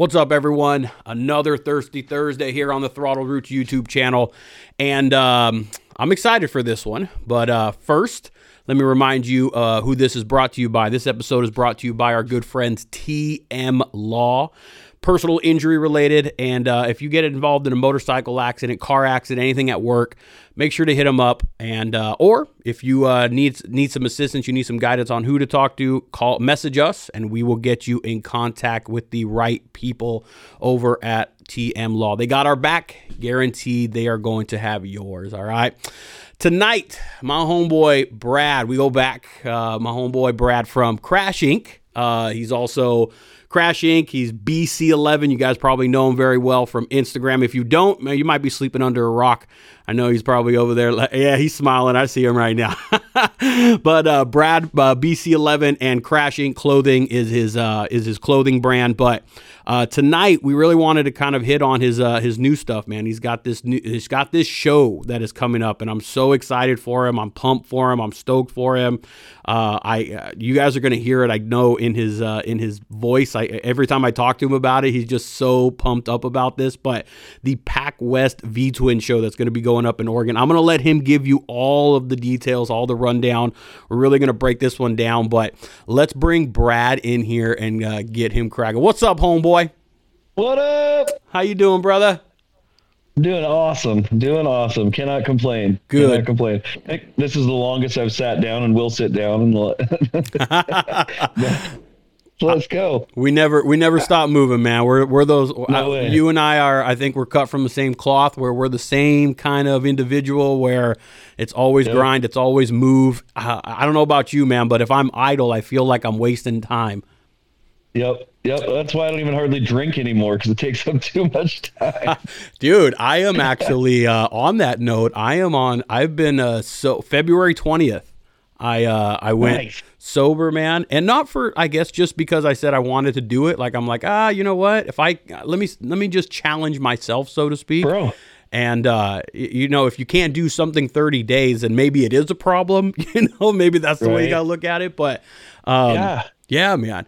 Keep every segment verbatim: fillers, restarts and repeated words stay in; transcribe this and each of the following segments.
What's up, everyone? Another Thirsty Thursday here on the Throttle Roots YouTube channel, and um, I'm excited for this one, but uh, first, let me remind you uh, who this is brought to you by. This episode is brought to you by our good friends T M Law, personal injury related, and uh, if you get involved in a motorcycle accident, car accident, anything at work, make sure to hit them up, and uh, or if you uh, need need some assistance, you need some guidance on who to talk to, call, message us, and we will get you in contact with the right people over at T M Law. They got our back, guaranteed. They are going to have yours. All right. Tonight, my homeboy Brad. We go back. Uh, my homeboy Brad from Crash Incorporated. Uh, he's also Crash Incorporated. He's B C eleven. You guys probably know him very well from Instagram. If you don't, man, you might be sleeping under a rock. I know he's probably over there. Like, yeah, he's smiling. I see him right now. But uh, Brad, uh, B C eleven and Crash Incorporated. Clothing is his uh, is his clothing brand. But uh, tonight we really wanted to kind of hit on his uh, his new stuff, man. He's got this new, he's got this show that is coming up, and I'm so excited for him. I'm pumped for him. I'm stoked for him. Uh, I uh, you guys are gonna hear it. I know in his uh, in his voice. I, every time I talk to him about it, he's just so pumped up about this. But the Pac-West V-Twin show that's gonna be going up in Oregon. I'm going to let him give you all of the details, all the rundown. We're really going to break this one down, but let's bring Brad in here and uh, get him cracking. What's up, homeboy? What up? How you doing, brother? Doing awesome. Doing awesome. Cannot complain. Good. Cannot complain. This is the longest I've sat down and will sit down. And let... Let's go. We never we never stop moving, man. We're we're those no I, you and I are I think we're cut from the same cloth, where we're the same kind of individual, where it's always yep. grind, it's always move. I, I don't know about you, man, but if I'm idle, I feel like I'm wasting time. Yep. Yep, that's why I don't even hardly drink anymore, because it takes up too much time. Dude, I am actually uh, on that note, I am on I've been uh, so February twentieth. I uh, I went nice. sober, man, and not for, I guess, just because I said I wanted to do it. Like, I'm like, ah, you know what? If I let me let me just challenge myself, so to speak. Bro. And uh, you know, if you can't do something thirty days, then maybe it is a problem. You know, maybe that's the right way you gotta look at it. But um, yeah, yeah, man.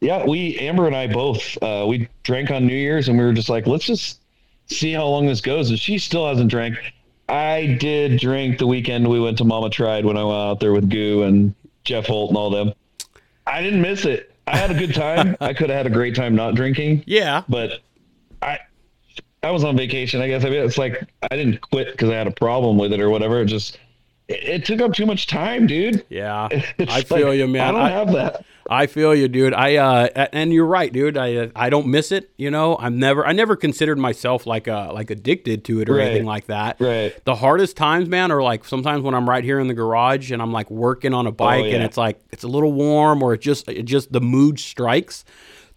Yeah, we Amber and I both uh, we drank on New Year's, and we were just like, let's just see how long this goes. And she still hasn't drank. I did drink the weekend we went to Mama Tried, when I went out there with Goo and Jeff Holt and all them. I didn't miss it. I had a good time. I could have had a great time not drinking. Yeah. But I I was on vacation, I guess. I mean, it's like I didn't quit because I had a problem with it or whatever. It just it, it took up too much time, dude. Yeah. It's I feel like, you, man. I don't I, have that. I feel you, dude. I uh, and you're right, dude. I I don't miss it. You know, I'm never I never considered myself like uh like addicted to it or right. anything like that. Right. The hardest times, man, are like sometimes when I'm right here in the garage and I'm like working on a bike oh, yeah. and it's like it's a little warm, or it just it just the mood strikes.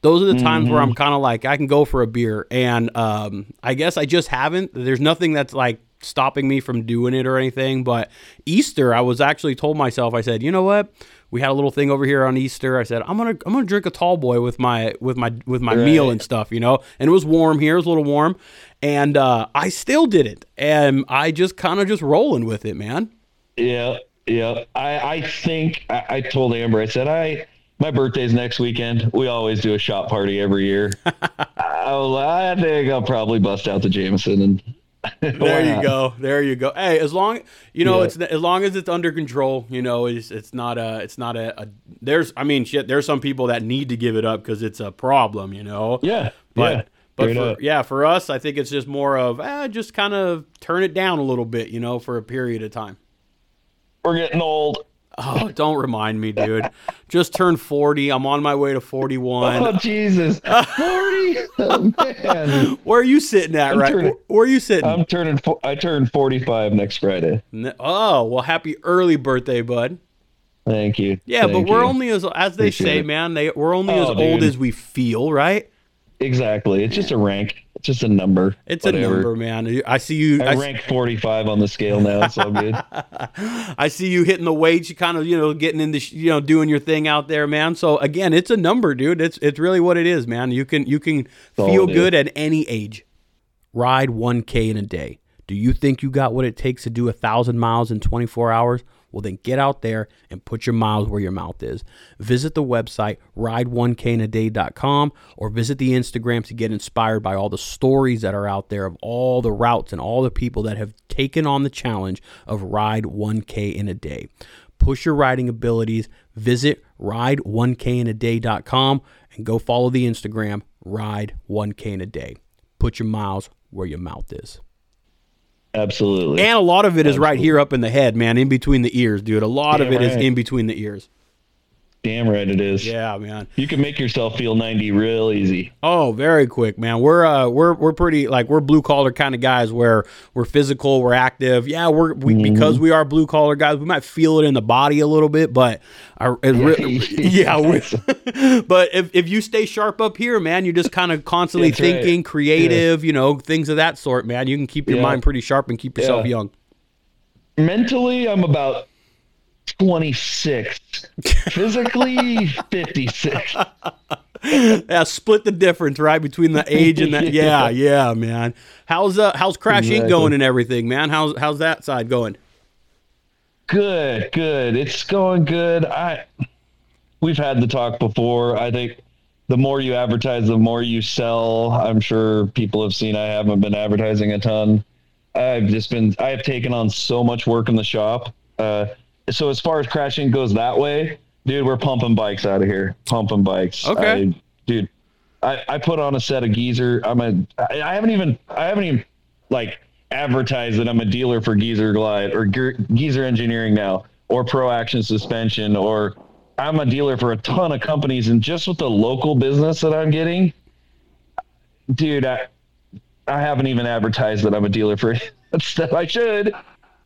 Those are the times mm-hmm. where I'm kind of like, I can go for a beer, and um I guess I just haven't. There's nothing that's like stopping me from doing it or anything. But Easter, I was actually told myself, I said, you know what? We had a little thing over here on Easter. I said, I'm gonna, I'm gonna drink a tall boy with my, with my, with my right. meal and stuff, you know. And it was warm here; it was a little warm, and uh, I still did it, and I just kind of just rolling with it, man. Yeah, yeah. I, I think I, I told Amber. I said, I, my birthday's next weekend. We always do a shop party every year. I, I think I'll probably bust out the Jameson and. There you go. There you go. Hey, as long you know, yeah. it's as long as it's under control, you know, it's it's not a it's not a, a there's I mean shit, there's some people that need to give it up because it's a problem, you know. Yeah. But yeah. but for, yeah, for us, I think it's just more of eh, just kind of turn it down a little bit, you know, for a period of time. We're getting old. Oh, don't remind me, dude. Just turned forty. I'm on my way to forty-one. Oh, Jesus. forty? Oh, man. Where are you sitting at, I'm right? Turning, Where are you sitting? I'm turning, I turned forty-five next Friday. Oh, well, happy early birthday, bud. Thank you. Yeah, Thank but we're you. only as, as they Appreciate say, it. man, they, we're only oh, as dude. old as we feel, right? Exactly. It's just a rank. It's just a number. It's whatever. a number, man. I see you. I, I rank forty-five on the scale now, so I'm good. I see you hitting the weights. You kind of, you know, getting into, you know, doing your thing out there, man. So again, it's a number, dude. It's it's really what it is, man. You can you can That's feel good at any age. Ride one K in a day. Do you think you got what it takes to do a thousand miles in twenty-four hours? Well, then get out there and put your miles where your mouth is. Visit the website, ride one k in a day dot com, or visit the Instagram to get inspired by all the stories that are out there of all the routes and all the people that have taken on the challenge of Ride one K in a Day. Push your riding abilities. Visit ride one k in a day dot com and go follow the Instagram, ride one k in a day. Put your miles where your mouth is. Absolutely. And a lot of it is Absolutely. right here up in the head, man, in between the ears, dude. A lot Damn of it right. is in between the ears. Damn right it is. Yeah, man. You can make yourself feel ninety real easy. Oh, very quick, man. We're uh, we're we're pretty like we're blue collar kind of guys where we're physical, we're active. Yeah, we're we, mm-hmm. because we are blue collar guys, we might feel it in the body a little bit, but I, yeah, but if if you stay sharp up here, man, you're just kind of constantly That's thinking, right. creative, yeah. you know, things of that sort, man. You can keep your yeah. mind pretty sharp and keep yourself yeah. young. Mentally, I'm about twenty-six. Physically, fifty-six. Yeah, split the difference right between the age and that. Yeah, yeah, man. How's uh, how's Crash Incorporated going and everything, man? How's how's that side going? Good, good. It's going good. I we've had the talk before. I think the more you advertise, the more you sell. I'm sure people have seen I haven't been advertising a ton. I've just been. I have taken on so much work in the shop. Uh, So as far as Crash Inc goes that way, dude, we're pumping bikes out of here. Pumping bikes. Okay. I, dude, I, I put on a set of Geezer. I'm a, I, I haven't even, I haven't even like advertised that I'm a dealer for Geezer Glide or Geezer Engineering now, or Pro Action Suspension, or I'm a dealer for a ton of companies. And just with the local business that I'm getting, dude, I, I haven't even advertised that I'm a dealer for that stuff. I should.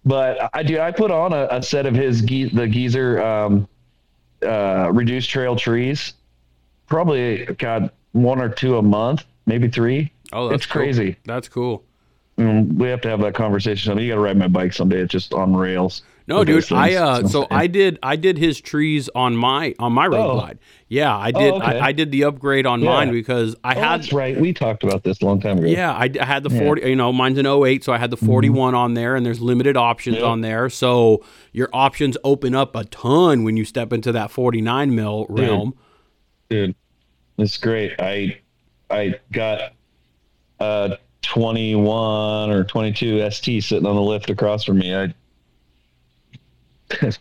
But I do. I put on a, a set of his ge- the Geezer um, uh, reduced trail trees, probably God one or two a month, maybe three. Oh, that's it's cool. crazy. That's cool. And we have to have that conversation. I mean, you got to ride my bike someday. It's just on rails. No, dude. I uh, so I did. I did his trees on my on my road oh. glide. Yeah, I did. Oh, okay. I, I did the upgrade on yeah. mine because I oh, had. That's right. We talked about this a long time ago. Yeah, I, I had the forty. Yeah. You know, mine's an oh eight, so I had the forty-one mm-hmm. on there, and there's limited options yep. on there. So your options open up a ton when you step into that forty-nine mil realm. Dude, it's great. I I got a twenty-one or twenty-two S T sitting on the lift across from me. I. Look at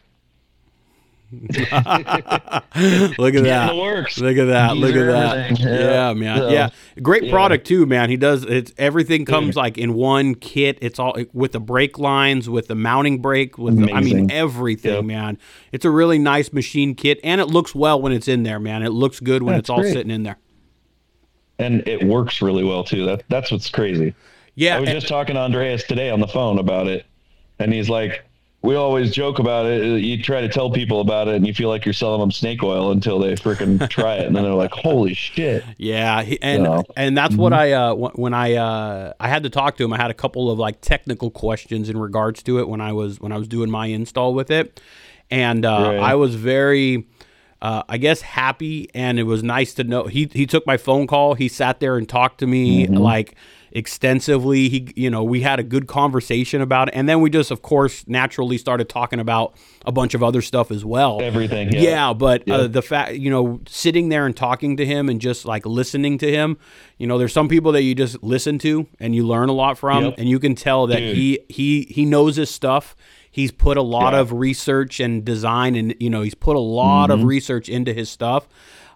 yeah, that! It works. Look at that! Geezer, look at that! Yeah, yeah man. So, yeah, great yeah. product too, man. He does. It's everything comes yeah. like in one kit. It's all with the brake lines, with the mounting brake, with the, I mean everything, yep. man. It's a really nice machine kit, and it looks well when it's in there, man. It looks good when that's it's all great. Sitting in there, and it works really well too. That that's what's crazy. Yeah, I was and, just talking to Andreas today on the phone about it, and he's like. We always joke about it. You try to tell people about it and you feel like you're selling them snake oil until they freaking try it. And then they're like, holy shit. Yeah. He, and, so. and that's mm-hmm. what I, uh, when I, uh, I had to talk to him, I had a couple of like technical questions in regards to it when I was, when I was doing my install with it. And, uh, right. I was very, uh, I guess happy. And it was nice to know he, he took my phone call. He sat there and talked to me mm-hmm. like, extensively. He, you know, we had a good conversation about it. And then we just, of course, naturally started talking about a bunch of other stuff as well. Everything. Yeah. yeah but yeah. Uh, the fact, you know, sitting there and talking to him and just like listening to him, you know, there's some people that you just listen to and you learn a lot from yep. and you can tell that Dude. he, he, he knows his stuff. He's put a lot yeah. of research and design and, you know, he's put a lot mm-hmm. of research into his stuff.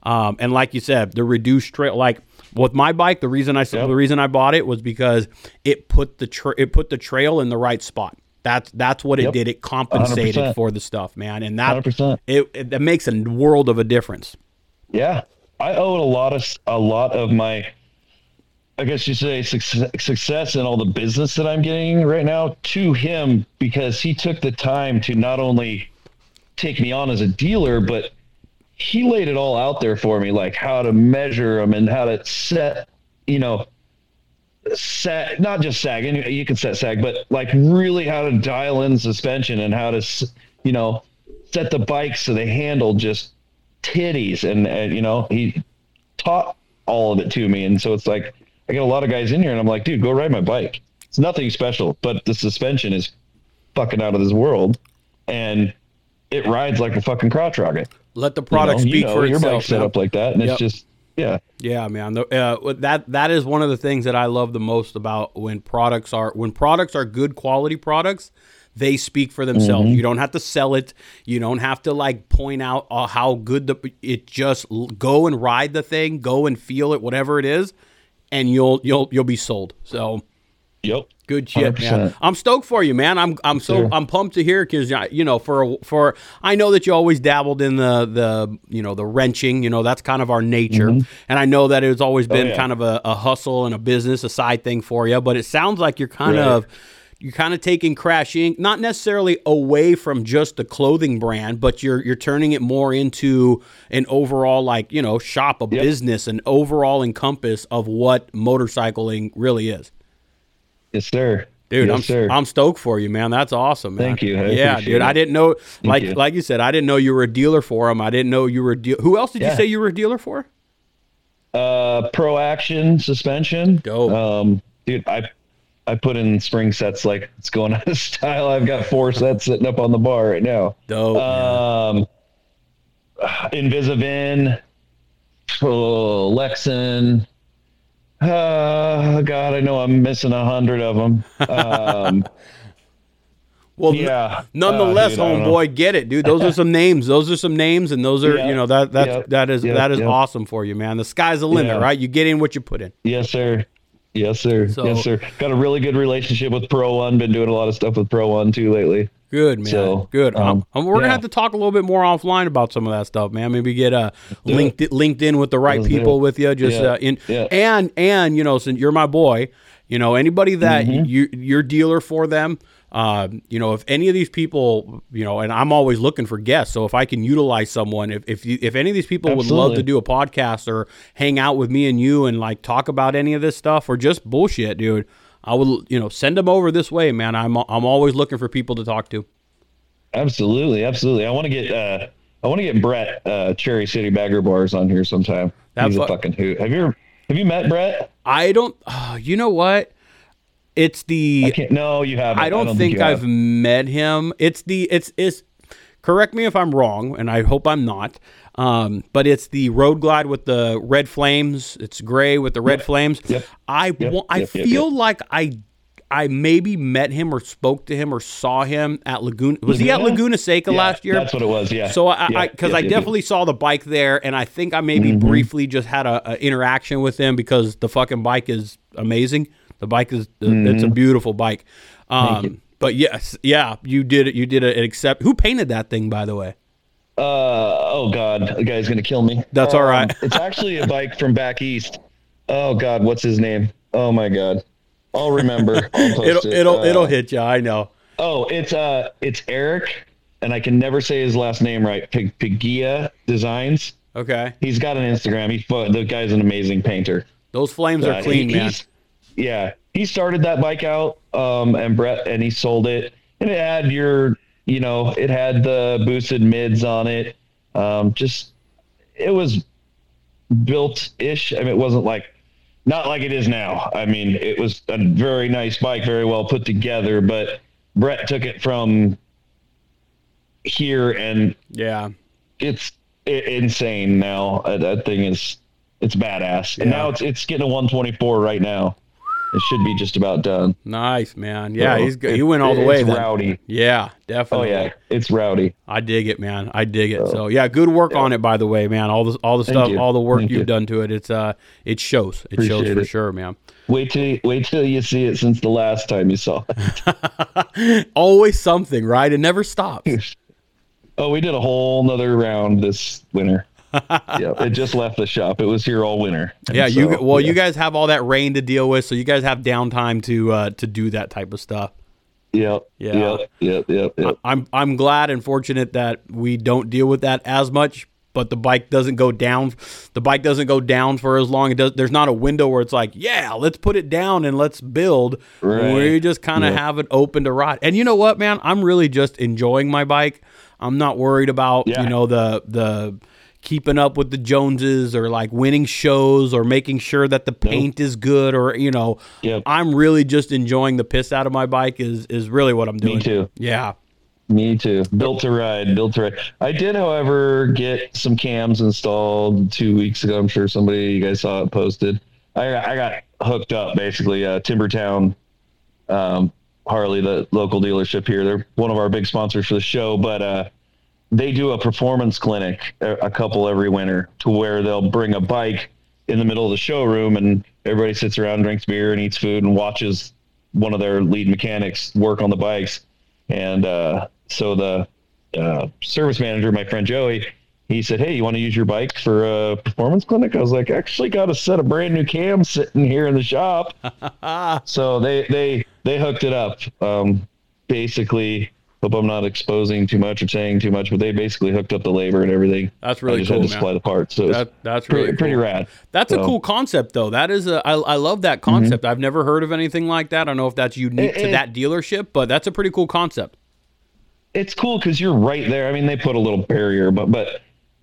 Um, and like you said, the reduced trail, like, with my bike, the reason I yep. the reason I bought it was because it put the tra- it put the trail in the right spot. That's that's what it yep. did. It compensated one hundred percent for the stuff, man, and that one hundred percent It, it it makes a world of a difference. Yeah, I owed a lot of a lot of my, I guess you say success, success in all the business that I'm getting right now to him because he took the time to not only take me on as a dealer, but he laid it all out there for me, like how to measure them and how to set, you know, set, not just sag, and you can set sag, but like really how to dial in suspension and how to, you know, set the bike so they handle just titties. And, and you know, he taught all of it to me. And so it's like, I get a lot of guys in here and I'm like, dude, go ride my bike. It's nothing special, but the suspension is fucking out of this world. And it rides like a fucking crotch rocket. Let the product you know, speak you know, for your itself. Your bike's set up like that, and yep. it's just, yeah. Yeah, man. The, uh, that that is one of the things that I love the most about when products are when products are good quality products. They speak for themselves. Mm-hmm. You don't have to sell it. You don't have to like point out uh, how good the it just go and ride the thing, go and feel it, whatever it is, and you'll you'll you'll be sold. So, yep, good shit, one hundred percent. Man. I'm stoked for you, man. I'm I'm so sure. I'm pumped to hear because you know for for I know that you always dabbled in the the you know the wrenching. You know that's kind of our nature, mm-hmm. and I know that it's always been oh, yeah. kind of a, a hustle and a business, a side thing for you. But it sounds like you're kind right. of You're kind of taking Crash Incorporated, not necessarily away from just the clothing brand, but you're you're turning it more into an overall, like, you know, shop, a yep. business, an overall encompass of what motorcycling really is. Yes, sir. Dude, yes, I'm sir. I'm stoked for you, man. That's awesome, man. Thank you. I yeah, dude. It. I didn't know, Thank like you. like you said, I didn't know you were a dealer for them. I didn't know you were a dealer. Who else did yeah. you say you were a dealer for? Uh, Pro Action Suspension. Dope. Um, dude, I... I put in spring sets like it's going out of style. I've got four sets sitting up on the bar right now. Dope. Um, Invisibin, oh, Lexin. Uh, God, I know I'm missing a hundred of them. Um, well, yeah. N- nonetheless, uh, dude, homeboy, get it, dude. Those are some names. Those are some names, and those are yeah. you know that that yep. that is yep. that is yep. awesome for you, man. The sky's the limit, yeah. right? You get in what you put in. Yes, sir. Yes, sir. So, yes, sir. Got a really good relationship with Pro One. Been doing a lot of stuff with Pro One too lately. Good, man. So, good. Um, um, we're yeah. gonna have to talk a little bit more offline about some of that stuff, man. Maybe get uh, linked it. linked in with the right Let's people with you. Just yeah. uh, in yeah. and and you know, since you're my boy, you know anybody that mm-hmm. you you're dealer for them. Uh, you know, if any of these people, you know, and I'm always looking for guests. So if I can utilize someone, if if, you, if any of these people Absolutely. would love to do a podcast or hang out with me and you and like talk about any of this stuff or just bullshit, dude, I would, you know, send them over this way, man. I'm I'm always looking for people to talk to. Absolutely. Absolutely. I want to get uh, I want to get Brett uh, Cherry City Bagger Bars on here sometime. That He's fu- a fucking hoot. Have you ever, have you met Brett? I don't. Uh, you know what? It's the no, you haven't. I don't, I don't think, think I've have. met him. It's the it's is. Correct me if I'm wrong, and I hope I'm not. Um, but it's the Road Glide with the red flames. It's gray with the red yep. flames. Yep. I yep. I yep. feel yep. like I I maybe met him or spoke to him or saw him at Laguna. Was Laguna? he at Laguna Seca yeah, last year? That's what it was. Yeah. So I because yeah, I, yeah, I yeah, definitely yeah. saw the bike there, and I think I maybe mm-hmm. briefly just had a, a interaction with him because the fucking bike is amazing. The bike is, mm-hmm. it's a beautiful bike. Um, but yes, yeah, you did it. You did it. Except who painted that thing, by the way? Uh, oh God, the guy's going to kill me. That's um, all right. It's actually a bike from back East. Oh God. What's his name? Oh my God. I'll remember. I'll post it'll, it. it'll, uh, it'll hit you. I know. Oh, it's, uh, it's Eric and I can never say his last name right. P- Pigia Designs. Okay. He's got an Instagram. He, the guy's an amazing painter. Those flames uh, are clean, he, man. Yeah, he started that bike out, um, and Brett, and he sold it, and it had your, you know, it had the boosted mids on it. Um, just, it was built-ish. I mean, it wasn't like, not like it is now. I mean, it was a very nice bike, very well put together, but Brett took it from here, and yeah, it's insane now. That thing is, it's badass. And yeah. now it's it's getting a one twenty-four right now. It should be just about done. Nice, man. Yeah, so he's good. He went all the way. It's then. rowdy. Yeah, definitely. Oh yeah, it's rowdy. I dig it, man. I dig it. So, so yeah, good work yeah. on it, by the way, man. All this, all the Thank stuff, you. all the work Thank you've you. done to it. It's uh, it shows. It Appreciate shows for it. sure, man. Wait till wait till you see it. Since the last time you saw it, always something, right? It never stops. Oh, we did a whole nother round this winter. Yeah, it just left the shop. It was here all winter. Yeah, so, you well, yeah. you guys have all that rain to deal with, so you guys have downtime to uh, to do that type of stuff. Yep, yeah, yep, yep, yep, yep. I, I'm I'm glad and fortunate that we don't deal with that as much. But the bike doesn't go down. The bike doesn't go down for as long. It does. There's not a window where it's like, yeah, let's put it down and let's build. Right. We just kind of yep. have it open to rot. And you know what, man? I'm really just enjoying my bike. I'm not worried about yeah. you know the the. keeping up with the Joneses or like winning shows or making sure that the paint nope. is good or, you know, yep. I'm really just enjoying the piss out of my bike is, is really what I'm doing. Me too. Yeah. Me too. Built to ride, built to ride. I did, however, get some cams installed two weeks ago. I'm sure somebody, you guys saw it posted. I, I got hooked up, basically. Uh, Timber Town, um, Harley, the local dealership here. They're one of our big sponsors for the show, but uh, they do a performance clinic, a, a couple every winter, to where they'll bring a bike in the middle of the showroom and everybody sits around, drinks beer and eats food and watches one of their lead mechanics work on the bikes. And uh, so the uh, service manager, my friend Joey, he said, "Hey, you want to use your bike for a performance clinic?" I was like, "I actually got a set of brand new cams sitting here in the shop." So they, they, they hooked it up. Um, basically, hope I'm not exposing too much or saying too much, but they basically hooked up the labor and everything. That's really I just cool. Had to supply the parts. So that, that's pretty, really cool. Pretty rad. That's so. A cool concept, though. That is a I, I love that concept. Mm-hmm. I've never heard of anything like that. I don't know if that's unique it, to it, that dealership, but that's a pretty cool concept. It's cool because you're right there. I mean, they put a little barrier, but but.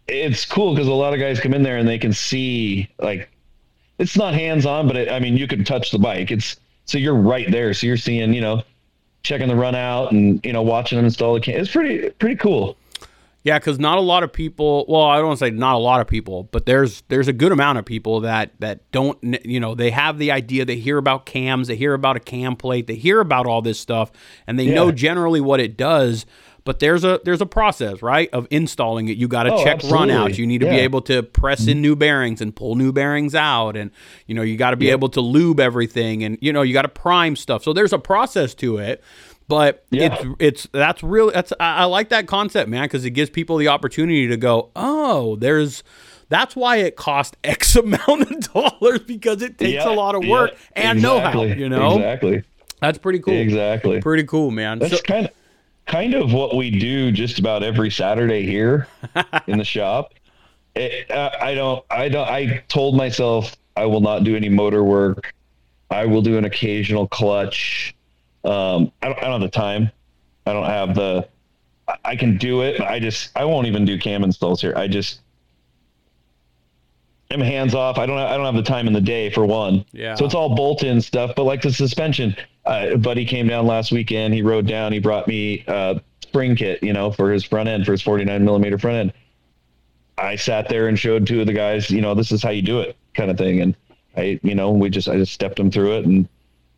It's cool because a lot of guys come in there and they can see, like, it's not hands-on, but it, I mean, you can touch the bike. It's so you're right there, so you're seeing, you know, checking the run out and you know watching them install the can. It's pretty pretty cool. Yeah, because not a lot of people. Well, I don't want to say not a lot of people, but there's there's a good amount of people that that don't, you know, they have the idea. They hear about cams, they hear about a cam plate, they hear about all this stuff, and they yeah. know generally what it does. But there's a there's a process, right, of installing it. You got to oh, check runouts. You need to yeah. be able to press in new bearings and pull new bearings out, and you know you got to be yeah. able to lube everything, and you know you got to prime stuff. So there's a process to it, but yeah. it's it's that's really that's I, I like that concept, man, because it gives people the opportunity to go, oh, there's that's why it costs X amount of dollars because it takes yeah. a lot of work yeah. and exactly. know-how. You know, exactly. That's pretty cool. Exactly, pretty cool, man. That's so, kind of. Kind of what we do just about every Saturday here in the shop. It, uh, I don't, I don't, I told myself I will not do any motor work. I will do an occasional clutch. Um, I don't, I don't have the time. I don't have the, I can do it. But I just, I won't even do cam installs here. I just am hands off. I don't, I don't have the time in the day for one. Yeah. So it's all bolt in stuff, but like the suspension, Uh, buddy came down last weekend. He rode down. He brought me a uh, spring kit, you know, for his front end, for his forty-nine millimeter front end. I sat there and showed two of the guys, you know, this is how you do it kind of thing. And I, you know, we just, I just stepped them through it. And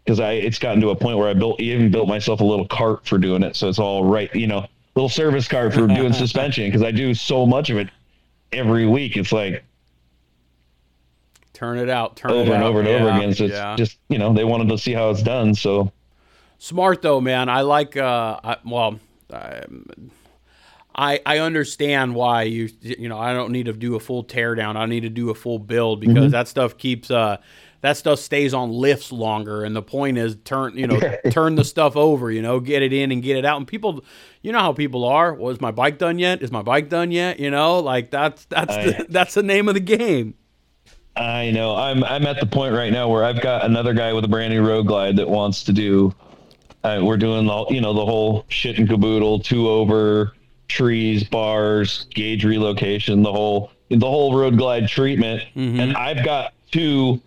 cause I, it's gotten to a point where I built, even built myself a little cart for doing it. So it's all right. You know, little service cart for doing suspension. Cause I do so much of it every week. It's like, Turn it out, turn over it out. and over and yeah, over again. So it's yeah. just, you know, they wanted to see how it's done. So smart though, man. I like, uh, I, well, I, I understand why you, you know, I don't need to do a full teardown. I need to do a full build because mm-hmm. that stuff keeps, uh, that stuff stays on lifts longer. And the point is turn, you know, turn the stuff over, you know, get it in and get it out. And people, you know how people are. Well, is my bike done yet? Is my bike done yet? You know, like that's, that's, I, the, that's the name of the game. I know. I'm I'm at the point right now where I've got another guy with a brand new Road Glide that wants to do. Uh, we're doing the you know the whole shit and caboodle, two over trees, bars, gauge relocation, the whole the whole Road Glide treatment. Mm-hmm. And I've got two.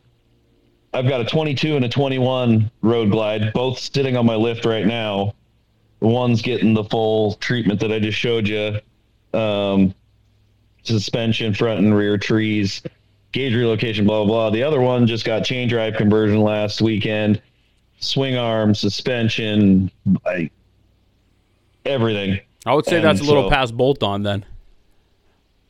I've got a twenty-two and a twenty-one Road Glide, both sitting on my lift right now. One's getting the full treatment that I just showed you: um, suspension, front and rear trees. Gauge relocation, blah, blah, blah. The other one just got chain drive conversion last weekend, swing arm, suspension, like everything. I would say and that's a little so, past bolt on then.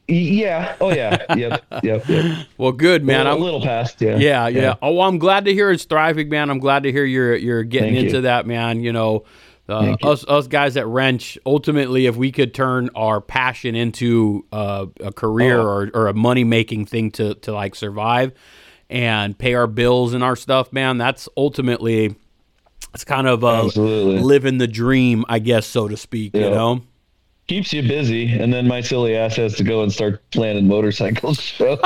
Yeah. Oh, yeah. Yep, yep, yep. Well, good, man. A little I'm, past, yeah. yeah. Yeah, yeah. Oh, I'm glad to hear it's thriving, man. I'm glad to hear you're you're getting Thank into you. that, man. You know, uh, us us guys at Wrench, ultimately, if we could turn our passion into uh, a career oh. or, or a money making thing to to like survive and pay our bills and our stuff, man, that's ultimately it's kind of uh, living the dream, I guess, so to speak. Yeah. You know, keeps you busy, and then my silly ass has to go and start planning motorcycle shows.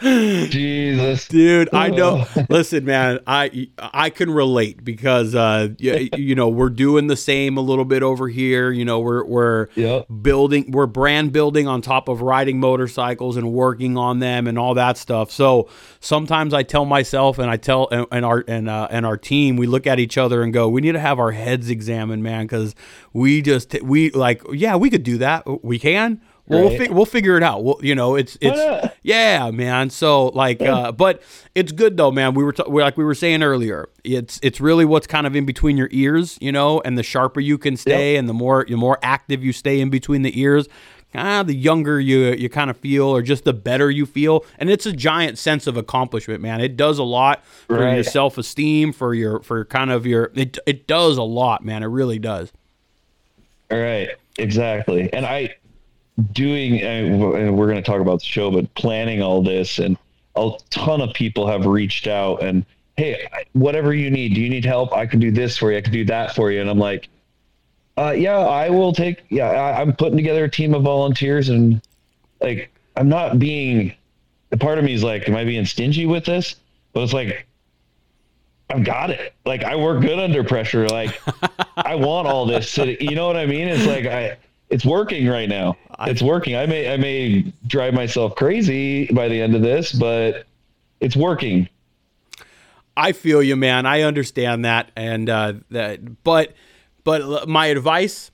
Jesus, dude, I know. Listen, man, I I can relate because uh, you, you know we're doing the same a little bit over here. You know, we're we're yep. building, we're brand building on top of riding motorcycles and working on them and all that stuff. So sometimes I tell myself and I tell and, and our and uh, and our team, we look at each other and go, we need to have our heads examined, man, because we just we like yeah, we could do that, we can. Well, right. we'll, fi- we'll figure it out. We'll, you know, it's, it's, yeah, man. So like, uh, but it's good though, man. We were, t- we're like we were saying earlier, it's, it's really what's kind of in between your ears, you know, and the sharper you can stay yep. and the more, the more active you stay in between the ears, ah, the younger you, you kind of feel, or just the better you feel. And it's a giant sense of accomplishment, man. It does a lot for right. your self-esteem, for your, for kind of your, it, it does a lot, man. It really does. All right. Exactly. And I, doing and we're going to talk about the show, but planning all this, and a ton of people have reached out and, hey, whatever you need, do you need help? I can do this for you, I can do that for you. And I'm like, uh yeah I will take yeah I, I'm putting together a team of volunteers, and like I'm not being, the part of me is like, am I being stingy with this? But it's like, I've got it. Like, I work good under pressure. Like I want all this, so, you know what I mean? It's like I It's working right now. It's working. I may I may drive myself crazy by the end of this, but it's working. I feel you, man. I understand that, and uh, that. But but my advice: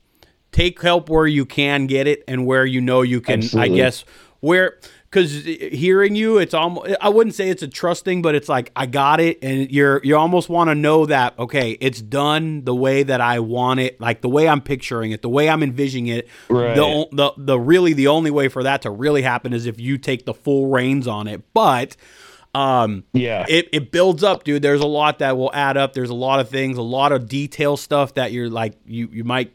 take help where you can get it, and where you know you can. Absolutely. I guess where. Because hearing you, it's almost—I wouldn't say it's a trust thing, but it's like I got it, and you're—you almost want to know that, okay, it's done the way that I want it, like the way I'm picturing it, the way I'm envisioning it. Right. The the the really the only way for that to really happen is if you take the full reins on it. But um, yeah, it it builds up, dude. There's a lot that will add up. There's a lot of things, a lot of detail stuff that you're like you you might.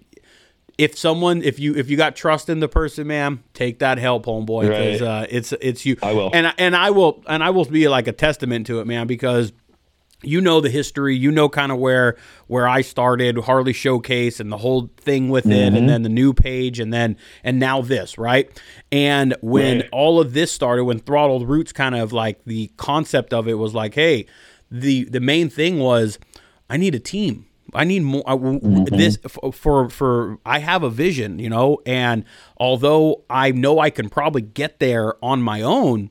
If someone, if you, if you got trust in the person, man, take that help, homeboy. Right. 'Cause, uh, it's, it's you. I will. And, and I will, and I will be like a testament to it, man, because you know the history, you know, kind of where, where I started Harley Showcase and the whole thing with mm-hmm. it, and then the new page, and then, and now this, right? And when right. all of this started, when Throttle Roots, kind of like the concept of it was like, hey, the, the main thing was, I need a team. I need more I, mm-hmm. this for, for, for, I have a vision, you know, and although I know I can probably get there on my own,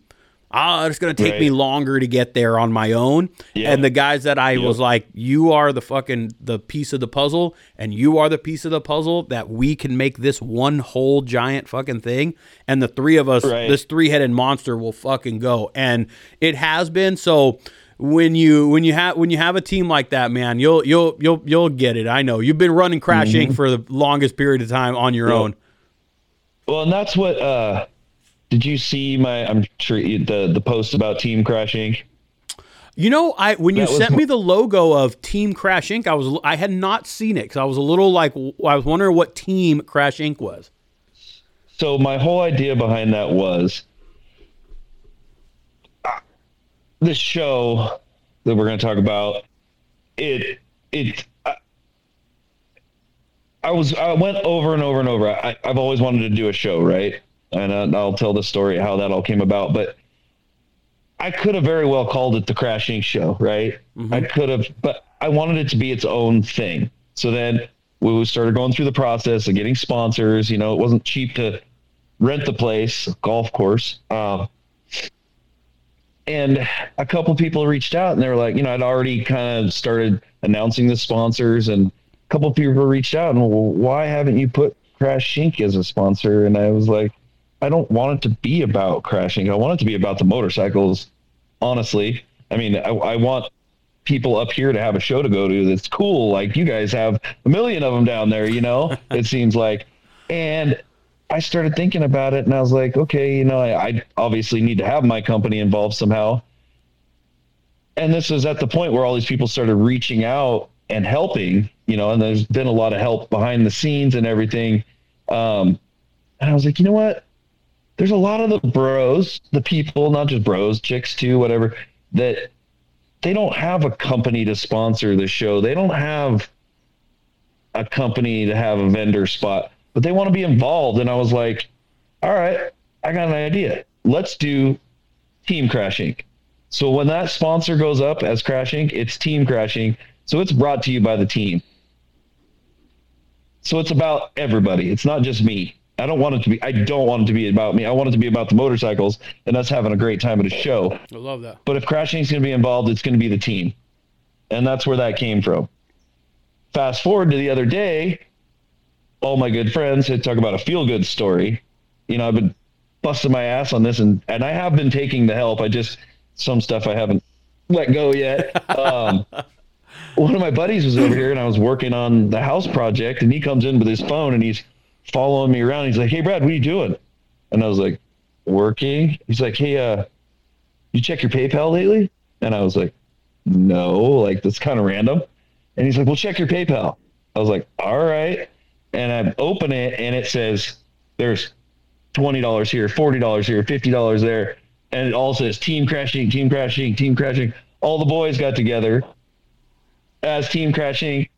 ah, it's going to take right. me longer to get there on my own. Yeah. And the guys that I yeah. was like, you are the fucking, the piece of the puzzle, and you are the piece of the puzzle that we can make this one whole giant fucking thing. And the three of us, right. this three headed monster will fucking go. And it has been. So, When you when you have when you have a team like that, man, you'll you'll you'll you'll get it. I know you've been running Crash Incorporated mm-hmm. for the longest period of time on your yeah. own. Well, and that's what. Uh, did you see my? I'm sure the the post about Team Crash Incorporated. You know, I when that you sent me the logo of Team Crash Incorporated, I was I had not seen it because I was a little like I was wondering what Team Crash Incorporated was. So my whole idea behind that was. The show that we're going to talk about, it, it, I, I was, I went over and over and over. I, I've always wanted to do a show, right? And I, I'll tell the story how that all came about, but I could have very well called it the Crash Incorporated show, right? Mm-hmm. I could have, but I wanted it to be its own thing. So then we started going through the process of getting sponsors. You know, it wasn't cheap to rent the place, golf course. Um, And a couple of people reached out and they were like, you know, I'd already kind of started announcing the sponsors, and a couple of people reached out and, well, why haven't you put Crash Incorporated as a sponsor? And I was like, I don't want it to be about Crash Incorporated. I want it to be about the motorcycles. Honestly, I mean, I, I want people up here to have a show to go to. That's cool. Like, you guys have a million of them down there, you know, it seems like, and I started thinking about it, and I was like, okay, you know, I, I obviously need to have my company involved somehow. And this was at the point where all these people started reaching out and helping, you know, and there's been a lot of help behind the scenes and everything. Um, and I was like, you know what? There's a lot of the bros, the people, not just bros, chicks too, whatever, that they don't have a company to sponsor the show. They don't have a company to have a vendor spot. But they want to be involved. And I was like, all right, I got an idea. Let's do Team Crash Incorporated. So when that sponsor goes up as Crash Incorporated, it's Team Crash Incorporated. So it's brought to you by the team. So it's about everybody. It's not just me. I don't want it to be, I don't want it to be about me. I want it to be about the motorcycles and us having a great time at a show. I love that. But if Crash Incorporated's going to be involved, it's going to be the team. And that's where that came from. Fast forward to the other day, all my good friends had talked about a feel-good story. You know, I've been busting my ass on this, and, and I have been taking the help. I just, some stuff I haven't let go yet. Um, one of my buddies was over here, and I was working on the house project, and he comes in with his phone, and he's following me around. He's like, "Hey, Brad, what are you doing?" And I was like, "Working." He's like, "Hey, uh, you check your PayPal lately?" And I was like, "No, like that's kind of random." And he's like, "Well, check your PayPal." I was like, "All right." And I open it, and it says there's twenty dollars here, forty dollars here, fifty dollars there. And it all says Team Crash Incorporated, Team Crash Incorporated, Team Crash Incorporated. All the boys got together as Team Crash Incorporated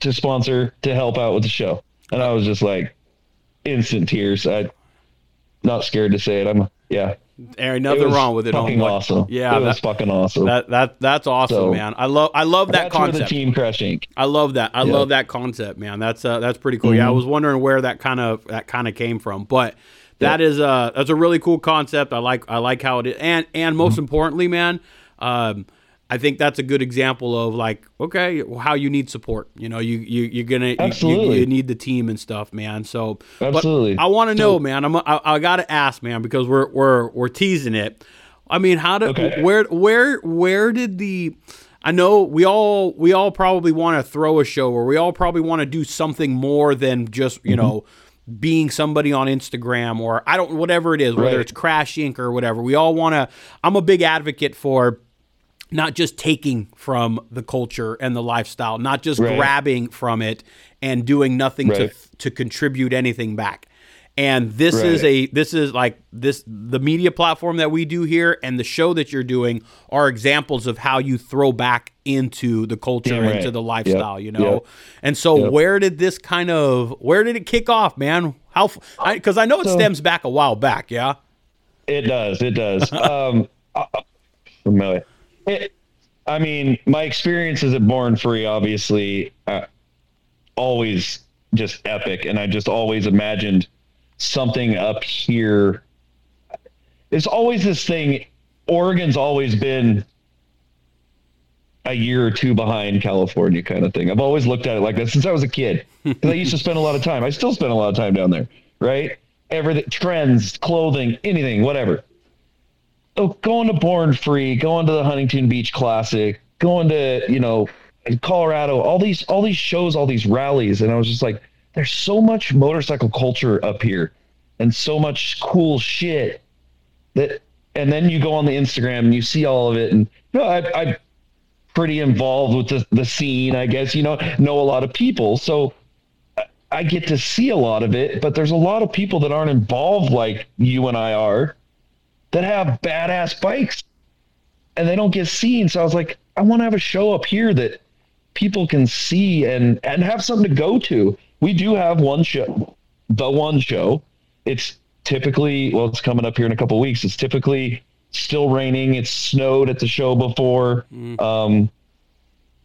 to sponsor, to help out with the show. And I was just like, instant tears. I'm not scared to say it. I'm, yeah. Aaron, nothing wrong with it. Fucking awesome. Yeah, it was fucking awesome. That that that's awesome, so, man. I love I love that that's concept. That's where the Team Crash Incorporated. I love that. I yeah. love that concept, man. That's uh, that's pretty cool. Mm-hmm. Yeah, I was wondering where that kind of that kind of came from, but that yeah. is uh that's a really cool concept. I like I like how it is, and and most mm-hmm. importantly, man, um, I think that's a good example of like okay, how you need support. You know, you you you're gonna absolutely you, you, you need the team and stuff, man. So absolutely, I want to know, man. I'm I, I gotta ask, man, because we're we're we're teasing it. I mean, how did okay. where where where did the I know we all we all probably want to throw a show, or we all probably want to do something more than just you mm-hmm. know being somebody on Instagram or I don't whatever it is, right. whether it's Crash Incorporated or whatever. We all want to. I'm a big advocate for not just taking from the culture and the lifestyle, not just right. grabbing from it and doing nothing right. to to contribute anything back. And this right. is a this is like this the media platform that we do here and the show that you're doing are examples of how you throw back into the culture, right. into the lifestyle, yep. you know. Yep. And so, yep. where did this kind of where did it kick off, man? How because I, I know it so, stems back a while back, yeah. It does, it does. um, familiar. It, I mean, my experiences at Born Free, obviously, uh, always just epic. And I just always imagined something up here. There's always this thing. Oregon's always been a year or two behind California kind of thing. I've always looked at it like that since I was a kid. Because I used to spend a lot of time. I still spend a lot of time down there, right? Everything, trends, clothing, anything, whatever. Oh, going to Born Free, going to the Huntington Beach Classic, going to, you know, Colorado, all these all these shows, all these rallies. And I was just like, there's so much motorcycle culture up here and so much cool shit that, and then you go on the Instagram and you see all of it. And you know, I, I'm pretty involved with the, the scene, I guess, you know, know a lot of people. So I get to see a lot of it, but there's a lot of people that aren't involved like you and I are, that have badass bikes and they don't get seen. So I was like, I want to have a show up here that people can see and, and have something to go to. We do have one show, the one show. It's typically, well, it's coming up here in a couple of weeks. It's typically still raining. It's snowed at the show before. Mm. Um,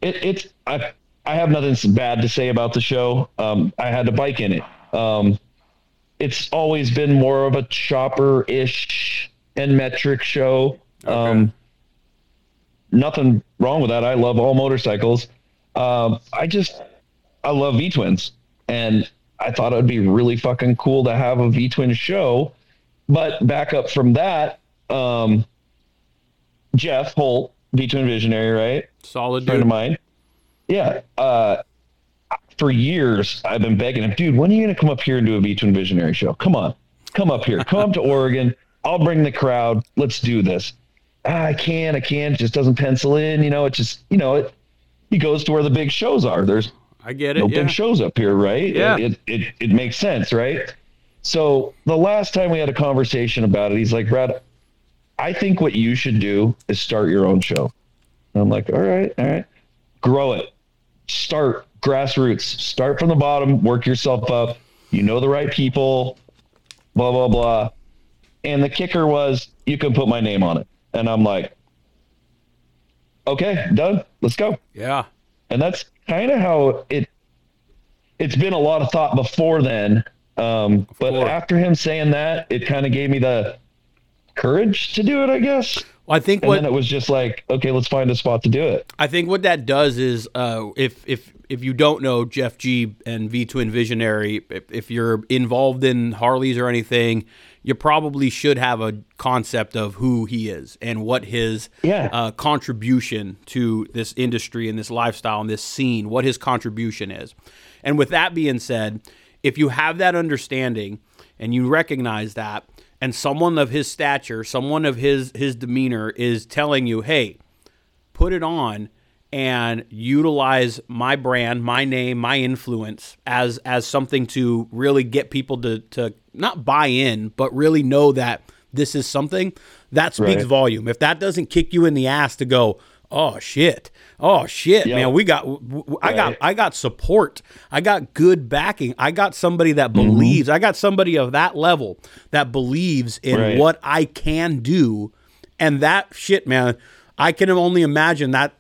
it, it's, I, I have nothing bad to say about the show. Um, I had a bike in it. Um, it's always been more of a chopper ish, and metric show. Okay. Um, nothing wrong with that. I love all motorcycles. Um, I just, I love V-Twins. And I thought it would be really fucking cool to have a V-Twin show. But back up from that, um, Jeff Holt, V-Twin Visionary, right? Solid dude. Friend of mine. Yeah. Uh, for years, I've been begging him, dude, when are you going to come up here and do a V-Twin Visionary show? Come on. Come up here. Come up to Oregon. I'll bring the crowd. Let's do this. Ah, I can, I can. It just doesn't pencil in. You know, it just, you know, it, he goes to where the big shows are. There's I get it. No yeah. big shows up here, right? Yeah. It, it, it, it makes sense, right? So the last time we had a conversation about it, he's like, Brad, I think what you should do is start your own show. And I'm like, all right, all right. Grow it. Start grassroots. Start from the bottom. Work yourself up. You know the right people. Blah, blah, blah. And the kicker was, you can put my name on it. And I'm like, okay, done. Let's go. Yeah. And that's kind of how it, it's been a lot of thought before then. Um, but after him saying that, it kind of gave me the courage to do it, I guess. Well, I think and what, then it was just like, okay, let's find a spot to do it. I think what that does is, uh, if, if, if you don't know Jeff G and V Twin Visionary, if, if you're involved in Harleys or anything, you probably should have a concept of who he is and what his yeah. uh, contribution to this industry and this lifestyle and this scene, what his contribution is. And with that being said, if you have that understanding and you recognize that, and someone of his stature, someone of his his demeanor is telling you, hey, put it on and utilize my brand, my name, my influence as as something to really get people to, to not buy in, but really know that this is something, that speaks right. volume. If that doesn't kick you in the ass to go, oh shit. Oh shit, yep. man, we got w- I right. got I got support. I got good backing. I got somebody that believes. Mm-hmm. I got somebody of that level that believes in right. what I can do. And that shit, man, I can only imagine that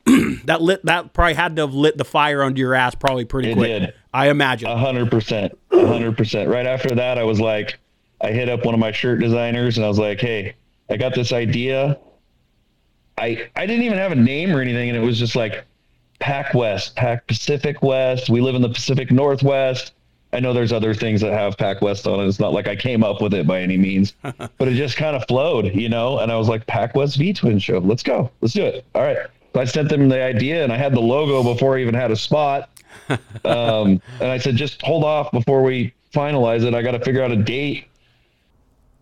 that lit that probably had to have lit the fire under your ass probably pretty it quick. Did. I imagine. A hundred percent. A hundred percent. Right after that, I was like, I hit up one of my shirt designers and I was like, hey, I got this idea. I, I didn't even have a name or anything, and it was just like Pac-West, Pac-Pacific West. We live in the Pacific Northwest. I know there's other things that have Pac-West on it. It's not like I came up with it by any means, but it just kind of flowed, you know? And I was like, Pac-West V-Twin show. Let's go. Let's do it. All right. So I sent them the idea, and I had the logo before I even had a spot. Um, and I said, just hold off before we finalize it. I got to figure out a date.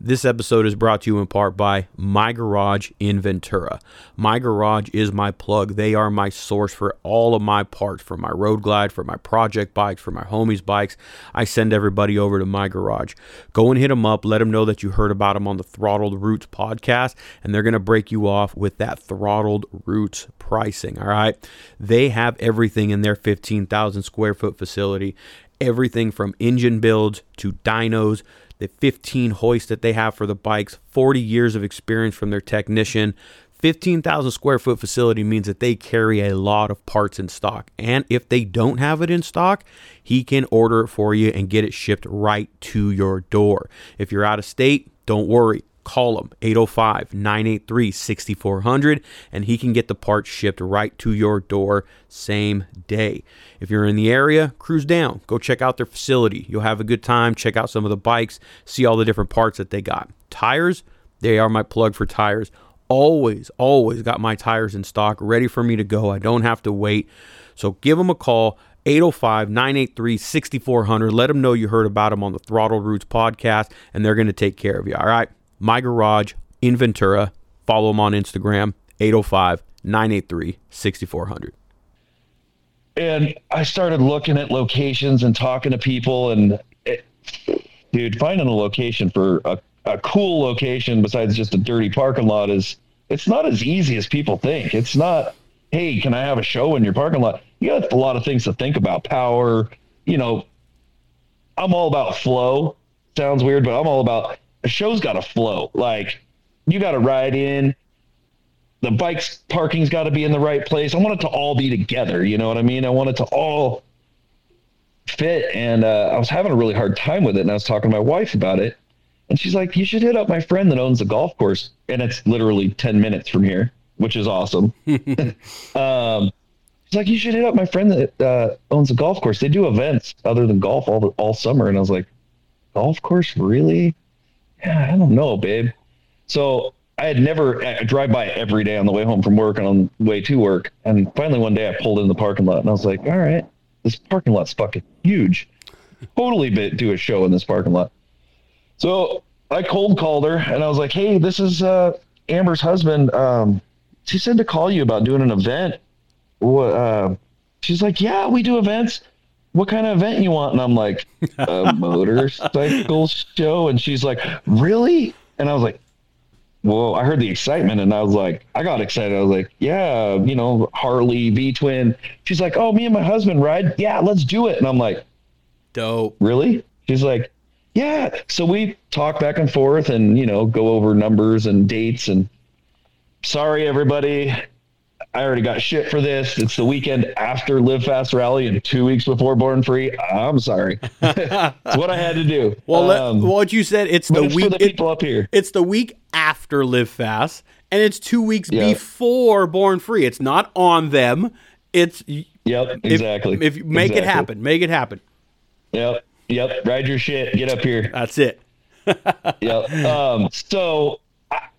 This episode is brought to you in part by My Garage in Ventura. My Garage is my plug. They are my source for all of my parts, for my Road Glide, for my project bikes, for my homies bikes. I send everybody over to My Garage. Go and hit them up. Let them know that you heard about them on the Throttled Roots podcast, and they're going to break you off with that Throttled Roots pricing, all right? They have everything in their fifteen thousand square foot facility, everything from engine builds to dynos, the fifteen hoists that they have for the bikes, forty years of experience from their technician. fifteen thousand square foot facility means that they carry a lot of parts in stock. And if they don't have it in stock, he can order it for you and get it shipped right to your door. If you're out of state, don't worry. Call him, eight oh five, nine eight three, six four zero zero, and he can get the part shipped right to your door same day. If you're in the area, cruise down. Go check out their facility. You'll have a good time. Check out some of the bikes. See all the different parts that they got. Tires, they are my plug for tires. Always, always got my tires in stock, ready for me to go. I don't have to wait. So give them a call. eight oh five, nine eight three, six four zero zero. Let them know you heard about them on the Throttle Roots podcast, and they're going to take care of you. All right? My Garage in Ventura. Follow them on Instagram, eight oh five, nine eight three, six four zero zero. And I started looking at locations and talking to people, and it, dude, finding a location for a, a cool location besides just a dirty parking lot is, it's not as easy as people think. It's not, hey, can I have a show in your parking lot? You got a lot of things to think about. Power, you know, I'm all about flow. Sounds weird, but I'm all about, a show's got to flow. Like, you got to ride in. The bike's parking's got to be in the right place. I want it to all be together. You know what I mean? I want it to all fit. And uh, I was having a really hard time with it. And I was talking to my wife about it. And she's like, you should hit up my friend that owns the golf course. And it's literally ten minutes from here, which is awesome. um, she's like, you should hit up my friend that uh, owns the golf course. They do events other than golf all, the, all summer. And I was like, golf course, really? Yeah, I don't know, babe. So I had never, I drive by every day on the way home from work and on the way to work. And finally one day I pulled in the parking lot and I was like, all right, this parking lot's fucking huge. Totally bit, do a show in this parking lot. So I cold called her and I was like, hey, this is uh, Amber's husband. Um, she said to call you about doing an event. Uh, she's like, yeah, we do events. What kind of event you want? And I'm like, a motorcycle show. And she's like, really? And I was like, whoa, I heard the excitement. And I was like, I got excited. I was like, yeah, you know, Harley V-Twin. She's like, oh, me and my husband ride. Yeah, let's do it. And I'm like, dope. Really? She's like, yeah. So we talk back and forth and, you know, go over numbers and dates. And sorry, everybody. I already got shit for this. It's the weekend after Live Fast Rally and two weeks before Born Free. I'm sorry. It's what I had to do. Well, um, what you said, it's the it's week. For the people it, up here. It's the week after Live Fast, and it's two weeks yeah. before Born Free. It's not on them. It's yep, exactly. If, if make exactly. it happen, make it happen. Yep, yep. Ride your shit. Get up here. That's it. Yep. Um, so.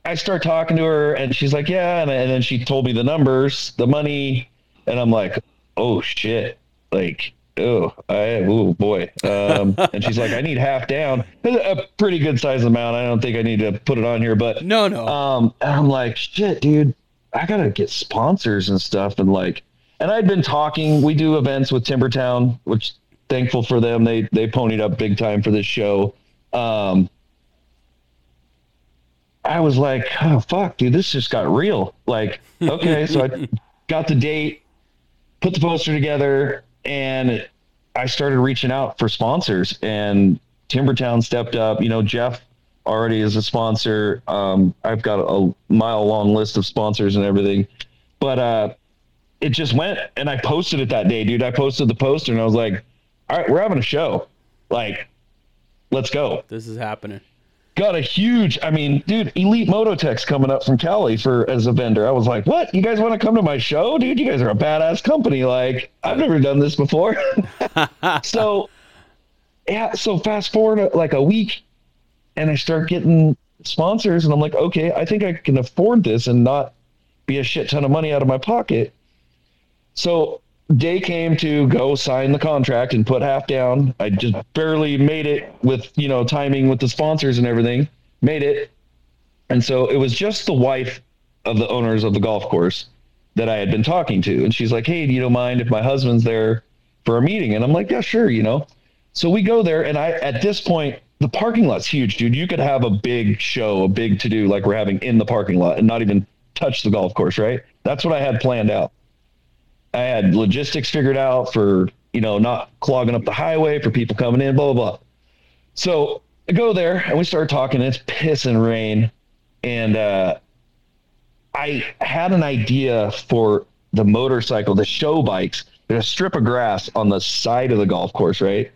I start talking to her and she's like, yeah. And, and then she told me the numbers, the money. And I'm like, oh shit. Like, oh, I, oh boy. Um, and she's like, I need half down. A pretty good size amount. I don't think I need to put it on here, but no, no. Um, and I'm like, shit, dude, I gotta get sponsors and stuff. And like, and I'd been talking, we do events with Timber Town, which thankful for them. They, they ponied up big time for this show. Um, I was like, oh, fuck, dude, this just got real. Like, okay, so I got the date, put the poster together, and I started reaching out for sponsors. And Timbertown stepped up. You know, Jeff already is a sponsor. Um, I've got a mile-long list of sponsors and everything. But uh, it just went, and I posted it that day, dude. I posted the poster, and I was like, all right, we're having a show. Like, let's go. This is happening. Got a huge, I mean, dude, Elite Mototech's coming up from Cali for as a vendor. I was like, what? You guys want to come to my show? Dude, you guys are a badass company. Like, I've never done this before. So, yeah, so fast forward like a week, and I start getting sponsors, and I'm like, okay, I think I can afford this and not be a shit ton of money out of my pocket. So day came to go sign the contract and put half down. I just barely made it with, you know, timing with the sponsors and everything, made it. And so it was just the wife of the owners of the golf course that I had been talking to. And she's like, hey, do you mind if my husband's there for a meeting? And I'm like, yeah, sure. You know? So we go there, and I, at this point, the parking lot's huge, dude. You could have a big show, a big to do like we're having in the parking lot and not even touch the golf course. Right. That's what I had planned out. I had logistics figured out for, you know, not clogging up the highway for people coming in, blah, blah, blah. So I go there and we start talking. It's pissing rain. And uh, I had an idea for the motorcycle, the show bikes. There's a strip of grass on the side of the golf course, right?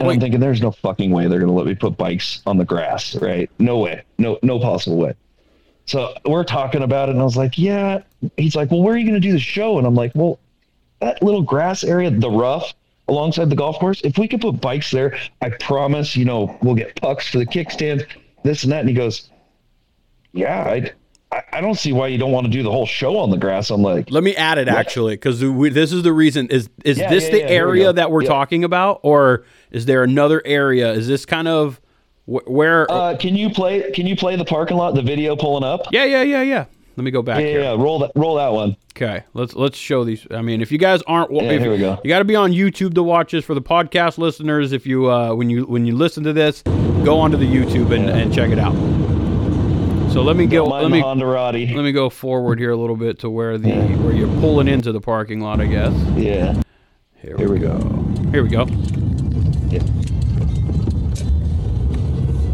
And Wait. I'm thinking there's no fucking way they're going to let me put bikes on the grass, right? No way. No, no possible way. So we're talking about it, and I was like, yeah. He's like, well, where are you going to do the show? And I'm like, well, that little grass area, the rough alongside the golf course, if we could put bikes there, I promise, you know, we'll get pucks for the kickstand, this and that. And he goes, yeah, I, I, I don't see why you don't want to do the whole show on the grass. I'm like, let me add it what? actually, because this is the reason. Is is yeah, this yeah, the yeah, area we that we're yeah. talking about, or is there another area? Is this kind of where? Uh, can you play? Can you play the parking lot? The video pulling up? Yeah, yeah, yeah, yeah. Let me go back. Yeah, here. yeah, roll that, roll that one. Okay, let's let's show these. I mean, if you guys aren't, yeah, if, here we go. You got to be on YouTube to watch this. For the podcast listeners, if you uh, when you when you listen to this, go onto the YouTube and, yeah. and check it out. So let me go. Let me Honderati. Let me go forward here a little bit to where the yeah. where you're pulling into the parking lot, I guess. Yeah. Here, here we go. go. Here we go. Yeah.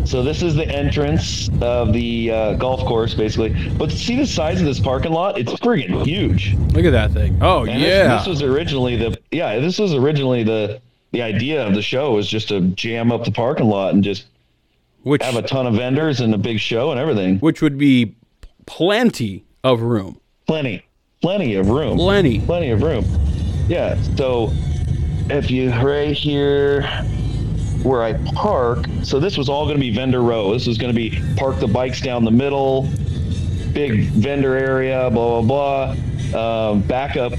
So this is the entrance of the uh, golf course, basically. But see the size of this parking lot? It's friggin' huge. Look at that thing. Oh, and yeah. This, this was originally the yeah. This was originally the the idea of the show, was just to jam up the parking lot and just which, have a ton of vendors and a big show and everything. Which would be plenty of room. Plenty, plenty of room. Plenty, plenty of room. Yeah. So if you right here. Where I park, so this was all going to be vendor row. This was going to be park the bikes down the middle, big vendor area, blah blah blah. Um, backup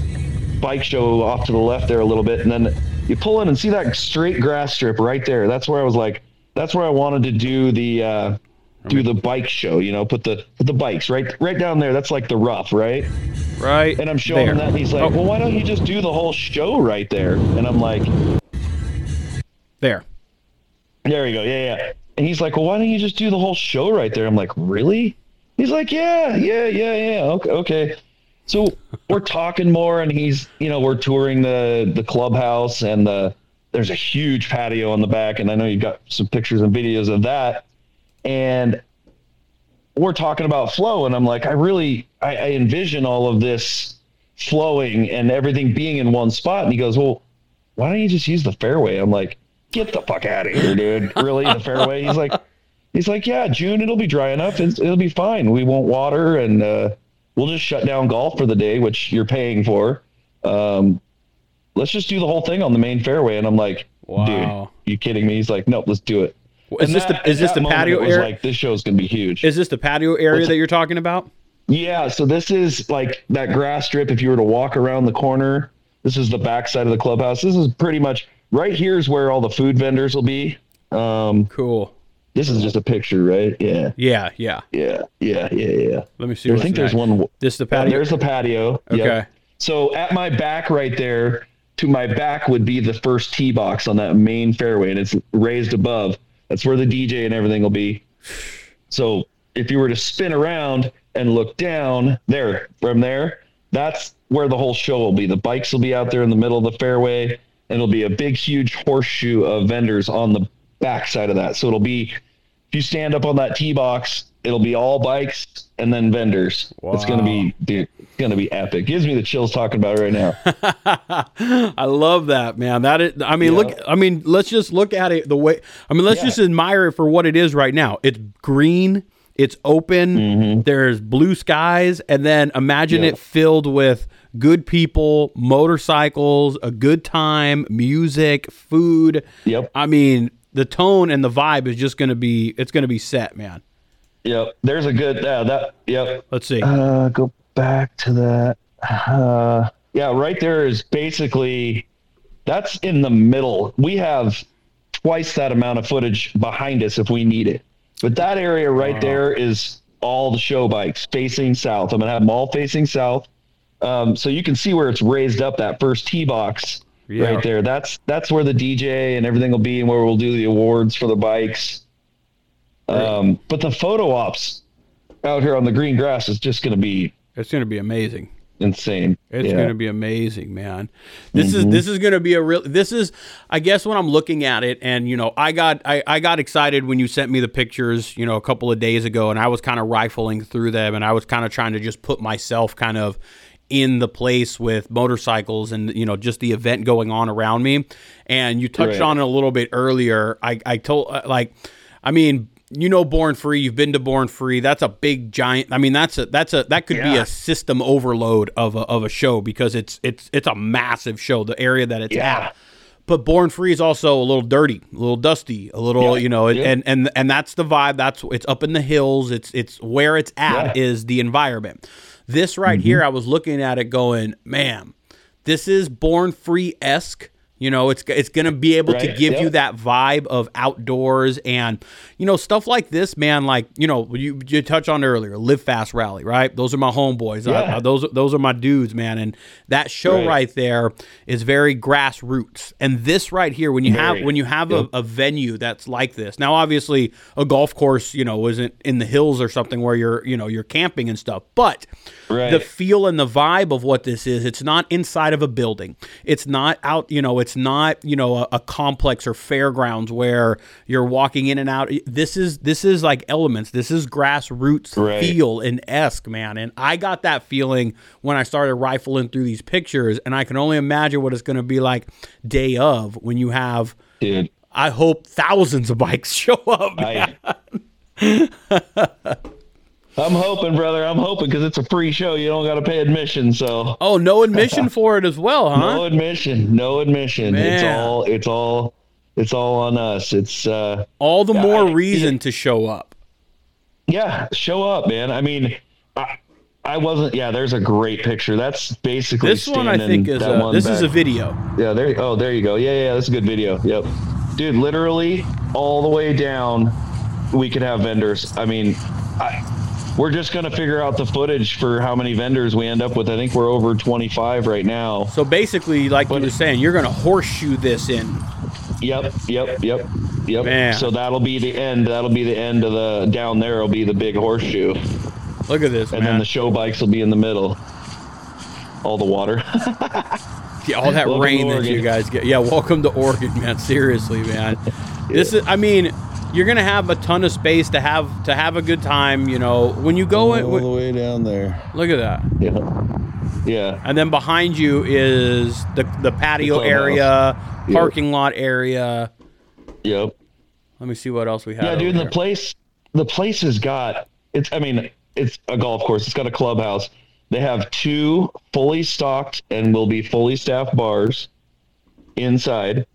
bike show off to the left there a little bit, and then you pull in and see that straight grass strip right there. That's where I was like, that's where I wanted to do the uh, do the bike show. You know, put the put the bikes right right down there. That's like the rough, right? Right. And I'm showing there. him that, and he's like, oh. well, why don't you just do the whole show right there? And I'm like, there. There we go. Yeah, yeah. And he's like, well, why don't you just do the whole show right there? I'm like, really? He's like, yeah, yeah, yeah, yeah. Okay, okay. So we're talking more, and he's, you know, we're touring the the clubhouse, and the there's a huge patio on the back, and I know you've got some pictures and videos of that. And we're talking about flow, and I'm like, I really, I, I envision all of this flowing and everything being in one spot. And he goes, well, why don't you just use the fairway? I'm like, get the fuck out of here, dude. Really? The fairway? He's like, he's like, yeah, June, it'll be dry enough. It's, it'll be fine. We won't water, and uh, we'll just shut down golf for the day, which you're paying for. Um, let's just do the whole thing on the main fairway. And I'm like, wow. Dude, are you kidding me? He's like, nope, let's do it. Is this, that, the, is this the patio area? Like, this show's going to be huge. Is this the patio area it's, that you're talking about? Yeah. So this is like that grass strip. If you were to walk around the corner, this is the backside of the clubhouse. This is pretty much right here is where all the food vendors will be. Um, cool. This is just a picture, right? Yeah. Yeah. Yeah. Yeah. Yeah. Yeah. Yeah. Let me see. I think there's one. This is the patio. Uh, there's the patio. Okay. Yep. So at my back right there, to my back would be the first tee box on that main fairway, and it's raised above. That's where the D J and everything will be. So if you were to spin around and look down there, from there, that's where the whole show will be. The bikes will be out there in the middle of the fairway, and it'll be a big, huge horseshoe of vendors on the backside of that. So it'll be, if you stand up on that tee box, it'll be all bikes and then vendors. Wow. It's going to be, dude, it's going to be epic. Gives me the chills talking about it right now. I love that, man. That is, I mean, yeah. look, I mean, let's just look at it the way, I mean, let's yeah. just admire it for what it is right now. It's green, it's open, mm-hmm. there's blue skies, and then imagine yeah. it filled with good people, motorcycles, a good time, music, food. Yep. I mean, the tone and the vibe is just going to be, it's going to be set, man. Yep. There's a good, uh, that, yep. Let's see. Uh, go back to that. Uh, yeah, right there is basically, that's in the middle. We have twice that amount of footage behind us if we need it. But that area right wow. there is all the show bikes facing south. I'm going to have them all facing south. Um, so you can see where it's raised up, that first tee box yeah. right there. That's, that's where the D J and everything will be, and where we'll do the awards for the bikes. Um, but the photo ops out here on the green grass is just going to be, it's going to be amazing. Insane. It's yeah. going to be amazing, man. This mm-hmm. is, this is going to be a real, this is, I guess when I'm looking at it, and you know, I got, I, I got excited when you sent me the pictures, you know, a couple of days ago, and I was kind of rifling through them, and I was kind of trying to just put myself kind of in the place with motorcycles and, you know, just the event going on around me. And you touched right. on it a little bit earlier. I, I told like, I mean, you know, Born Free, you've been to Born Free. That's a big giant. I mean, that's a, that's a, that could yeah. be a system overload of a, of a show, because it's, it's, it's a massive show, the area that it's yeah. at. But Born Free is also a little dirty, a little dusty, a little, yeah. you know, yeah. and, and, and that's the vibe. That's, it's up in the hills. It's, it's where it's at yeah. is the environment. This right mm-hmm. here, I was looking at it going, man, this is Born Free-esque. You know, it's it's going to be able right. to give yep. you that vibe of outdoors and, you know, stuff like this, man. Like, you know, you, you touched on earlier, Live Fast Rally, right? Those are my homeboys. Yeah. I, those, those are my dudes, man. And that show right, right there is very grassroots. And this right here, when you very, have when you have yep. a, a venue that's like this. Now, obviously, a golf course, you know, isn't in the hills or something where you're, you know, you're camping and stuff. But right. the feel and the vibe of what this is, it's not inside of a building. It's not out, you know, it's It's not, you know, a, a complex or fairgrounds where you're walking in and out. This is this is like elements. This is grassroots right. feel and esque, man. And I got that feeling when I started rifling through these pictures, and I can only imagine what it's going to be like day of when you have, dude, I hope thousands of bikes show up. I, I'm hoping, brother. I'm hoping, because it's a free show. You don't got to pay admission. So oh, no admission for it as well, huh? No admission. No admission. Man. It's all. It's all. It's all on us. It's uh, all the more I, reason it, to show up. Yeah, show up, man. I mean, I, I wasn't. Yeah, there's a great picture. That's basically this one. I think is a, this back. is a video. Yeah. There. Oh, there you go. Yeah, yeah. That's a good video. Yep. Dude, literally all the way down, we could have vendors. I mean, I. We're just going to figure out the footage for how many vendors we end up with. I think we're over twenty-five right now. So basically, like but, you were saying, you're going to horseshoe this in. Yep, yep, yep, yep. Man. So that'll be the end. That'll be the end of the, down there will be the big horseshoe. Look at this, and man. And then the show bikes will be in the middle. All the water. Yeah, all that welcome rain that you guys get. Yeah, welcome to Oregon, man. Seriously, man. Yeah. This is, I mean... you're gonna have a ton of space to have to have a good time. You know, when you go all in, w- the way down there. Look at that. Yeah, yeah. And then behind you is the the patio area, yep. parking lot area. Yep. Let me see what else we have. Yeah, dude. Here. The place, the place has got it's. I mean, it's a golf course. It's got a clubhouse. They have two fully stocked and will be fully staffed bars inside.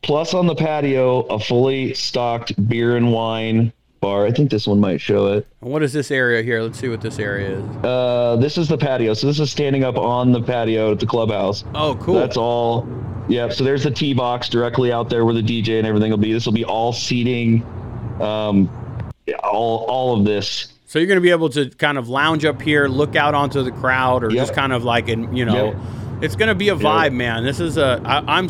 Plus on the patio, a fully stocked beer and wine bar. I think this one might show it. What is this area here? Let's see what this area is. Uh, this is the patio. So this is standing up on the patio at the clubhouse. Oh, cool. That's all. Yeah. So there's the tee box directly out there where the D J and everything will be. This will be all seating, um, all all of this. So you're going to be able to kind of lounge up here, look out onto the crowd, or yep. just kind of like, and you know, yep. it's going to be a vibe, yep. man. This is a, I, I'm,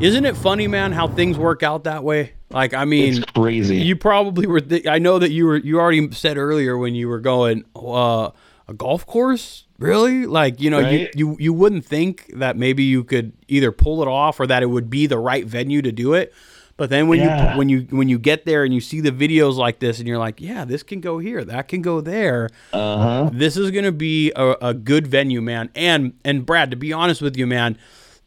isn't it funny, man, how things work out that way? Like, I mean, it's crazy. You probably were, th- I know that you were, you already said earlier when you were going, uh, a golf course, really? Like, you know, right? you, you, you wouldn't think that maybe you could either pull it off or that it would be the right venue to do it. But then when yeah. you when you when you get there and you see the videos like this and you're like, yeah, this can go here, that can go there. Uh-huh. This is gonna be a, a good venue, man. And and Brad, to be honest with you, man,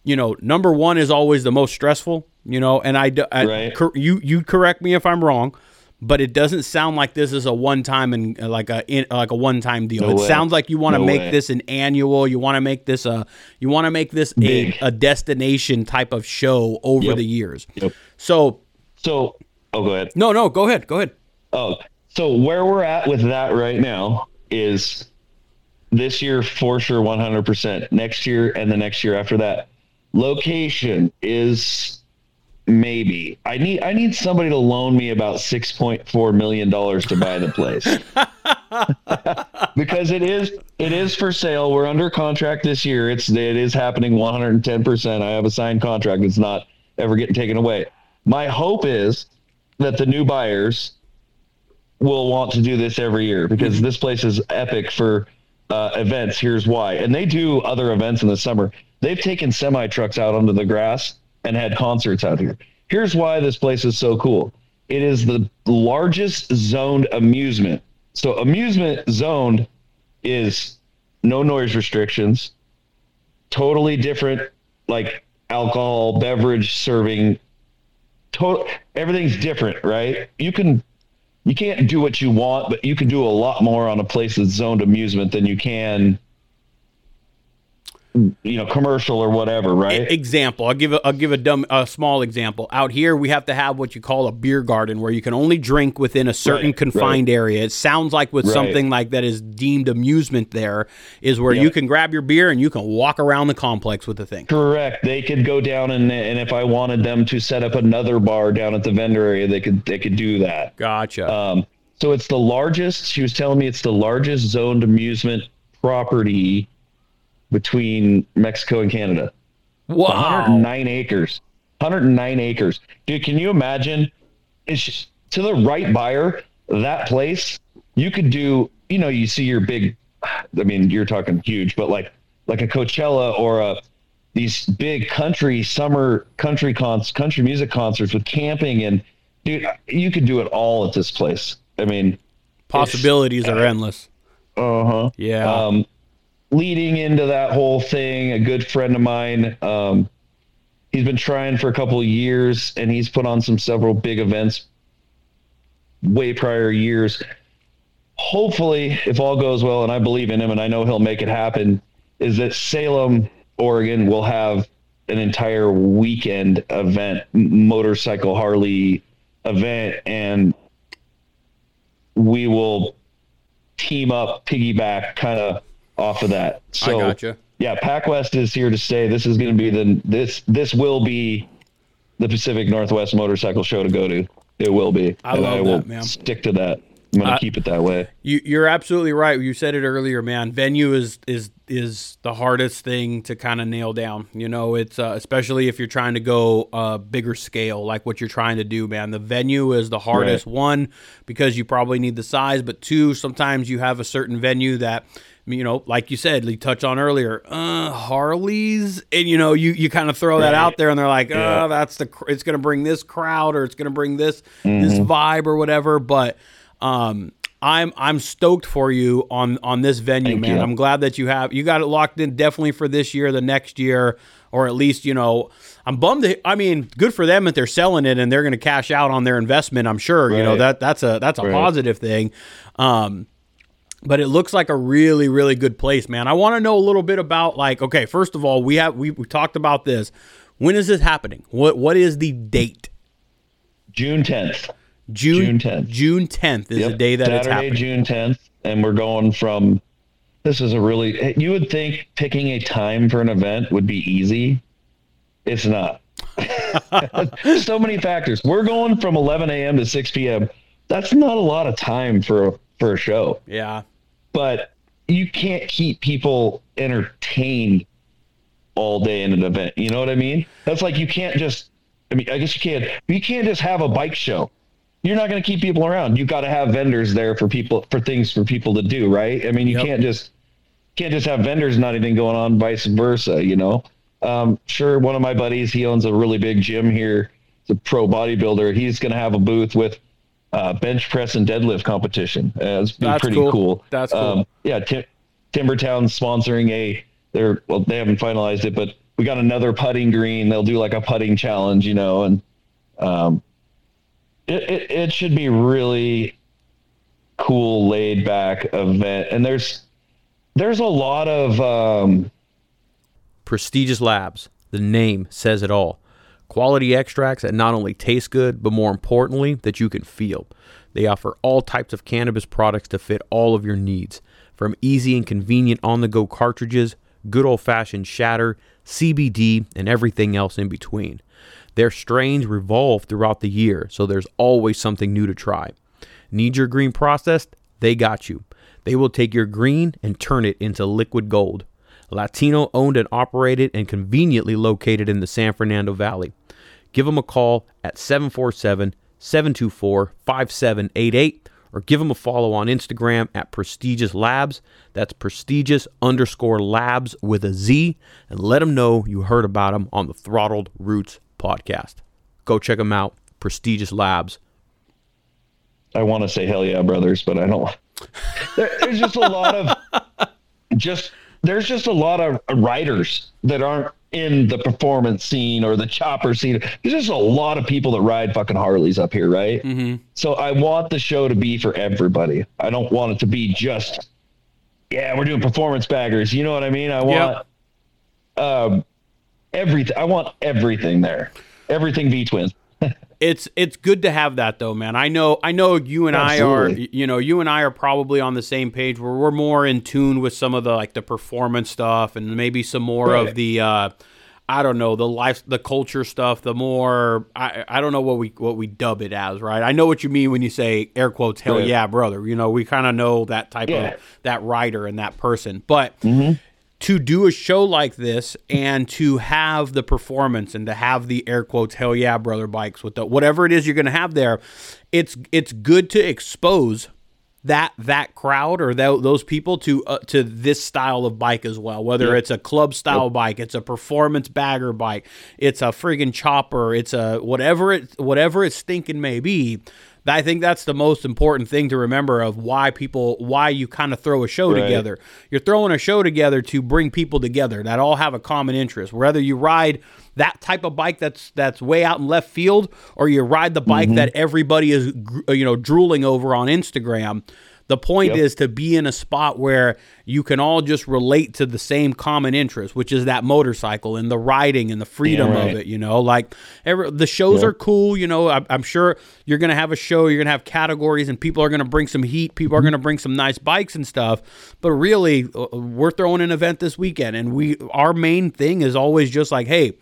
you know, number one is always the most stressful, you know. And I, I right. cor- you you correct me if I'm wrong, but it doesn't sound like this is a one time and like a in, like a one time deal. No it way. sounds like you want to no make way. this an annual. You want to make this a you want to make this a, a destination type of show over yep. the years. Yep. So, so, oh, go ahead. No, no, go ahead. Go ahead. Oh, so where we're at with that right now is this year for sure, one hundred percent. Next year and the next year after that. Location is maybe. I need I need somebody to loan me about six point four million dollars to buy the place. Because it is it is for sale. We're under contract this year. It's it is happening one hundred ten percent. I have a signed contract. It's not ever getting taken away. My hope is that the new buyers will want to do this every year because mm-hmm. this place is epic for uh, events. Here's why. And they do other events in the summer. They've taken semi trucks out onto the grass and had concerts out here. Here's why this place is so cool. It is the largest zoned amusement. So amusement zoned is no noise restrictions, totally different, like alcohol, beverage serving, total, everything's different, right? You can, you can't do what you want, but you can do a lot more on a place that's zoned amusement than you can, you know, commercial or whatever, right? Example. I'll give a, I'll give a dumb, a small example. Out here, we have to have what you call a beer garden where you can only drink within a certain right, confined right. area. It sounds like with right. something like that is deemed amusement there is where yep. you can grab your beer and you can walk around the complex with the thing. Correct. They could go down and, and if I wanted them to set up another bar down at the vendor area, they could, they could do that. Gotcha. Um, so it's the largest, she was telling me it's the largest zoned amusement property between Mexico and Canada. Wow. one hundred nine acres. one hundred nine acres. Dude, can you imagine? It's just, to the right buyer, that place, you could do, you know, you see your big, I mean, you're talking huge, but like like a Coachella or a these big country summer country cons, country music concerts with camping and dude, you could do it all at this place. I mean, possibilities are uh, endless. Uh-huh. Yeah. Um leading into that whole thing, a good friend of mine, um, he's been trying for a couple of years and he's put on some several big events way prior years. Hopefully, if all goes well, and I believe in him and I know he'll make it happen, is that Salem, Oregon will have an entire weekend event, motorcycle Harley event, and we will team up, piggyback, kind of off of that. So, I gotcha. Yeah, Pac-West is here to stay. This is going to be the this this will be the Pacific Northwest Motorcycle Show to go to. It will be. I and love I will that, man. Stick to that. I'm going to uh, keep it that way. You, you're absolutely right. You said it earlier, man. Venue is is is the hardest thing to kind of nail down. You know, it's uh, especially if you're trying to go uh, bigger scale, like what you're trying to do, man. The venue is the hardest right. one, because you probably need the size, but two, sometimes you have a certain venue that, you know, like you said, you touched on earlier, uh, Harleys, and you know, you, you kind of throw that right. out there, and they're like, oh, yeah. that's the, cr- it's going to bring this crowd, or it's going to bring this, mm-hmm. this vibe or whatever. But, um, I'm, I'm stoked for you on, on this venue, Thank man. You. I'm glad that you have, you got it locked in definitely for this year, the next year, or at least, you know, I'm bummed. That, I mean, good for them if they're selling it and they're going to cash out on their investment. I'm sure, right. you know, that that's a, that's a right. positive thing. Um, But it looks like a really, really good place, man. I want to know a little bit about, like, okay, first of all, we have we, we talked about this. When is this happening? What What is the date? June tenth. June, June tenth. June tenth is yep. the day that Saturday, it's happening. June tenth, and we're going from, this is a really, you would think picking a time for an event would be easy. It's not. So many factors. We're going from eleven a.m. to six p.m. That's not a lot of time for a, for a show. Yeah. But you can't keep people entertained all day in an event. You know what I mean? That's like, you can't just, I mean, I guess you can, but you can't just have a bike show. You're not going to keep people around. You've got to have vendors there for people, for things for people to do. Right. I mean, you yep. can't just, can't just have vendors, not anything going on, vice versa. You know, um, sure. One of my buddies, he owns a really big gym here. He's a pro bodybuilder. He's going to have a booth with, Uh, bench press and deadlift competition. Uh, it's been That's pretty cool. cool. That's cool. Um, yeah, Tim- Timber Town sponsoring a. They're well, they haven't finalized it, but we got another putting green. They'll do like a putting challenge, you know, and um, it it, it should be really cool, laid back event. And there's there's a lot of um, Prestigious Labs. The name says it all. Quality extracts that not only taste good, but more importantly, that you can feel. They offer all types of cannabis products to fit all of your needs. From easy and convenient on-the-go cartridges, good old-fashioned shatter, C B D, and everything else in between. Their strains revolve throughout the year, so there's always something new to try. Need your green processed? They got you. They will take your green and turn it into liquid gold. Latino owned and operated and conveniently located in the San Fernando Valley. Give them a call at seven four seven, seven two four, five seven eight eight or give them a follow on Instagram at Prestigious Labs. That's prestigious underscore labs with a Z, and let them know you heard about them on the Throttled Roots podcast. Go check them out, Prestigious Labs. I want to say hell yeah, brothers, but I don't. There, there's just a lot of just... There's just a lot of riders that aren't in the performance scene or the chopper scene. There's just a lot of people that ride fucking Harleys up here, right? Mm-hmm. So I want the show to be for everybody. I don't want it to be just, yeah, we're doing performance baggers. You know what I mean? I want yep. um, everything. I want everything there. Everything V-Twin. It's it's good to have that though, man. I know I know you and Absolutely. I are you know you and I are probably on the same page where we're more in tune with some of the like the performance stuff and maybe some more right. of the uh, I don't know the life the culture stuff. The more I, I don't know what we what we dub it as, right? I know what you mean when you say air quotes hell right. yeah brother. You know, we kind of know that type yeah. of that rider and that person, but. Mm-hmm. To do a show like this and to have the performance and to have the air quotes, hell yeah, brother bikes with the, whatever it is you're going to have there, it's, it's good to expose that, that crowd or that, those people to, uh, to this style of bike as well, whether yep. it's a club style yep. bike, it's a performance bagger bike, it's a friggin' chopper, it's a, whatever it, whatever it's thinking may be. I think that's the most important thing to remember of why people, why you kind of throw a show right. together. You're throwing a show together to bring people together that all have a common interest. Whether you ride that type of bike that's that's way out in left field, or you ride the bike mm-hmm. that everybody is, you know, drooling over on Instagram. The point yep. is to be in a spot where you can all just relate to the same common interest, which is that motorcycle and the riding and the freedom yeah, right. of it. You know, like every, the shows yep. are cool. You know, I, I'm sure you're going to have a show, you're going to have categories and people are going to bring some heat. People are going to bring some nice bikes and stuff. But really, we're throwing an event this weekend and we our main thing is always just like, hey,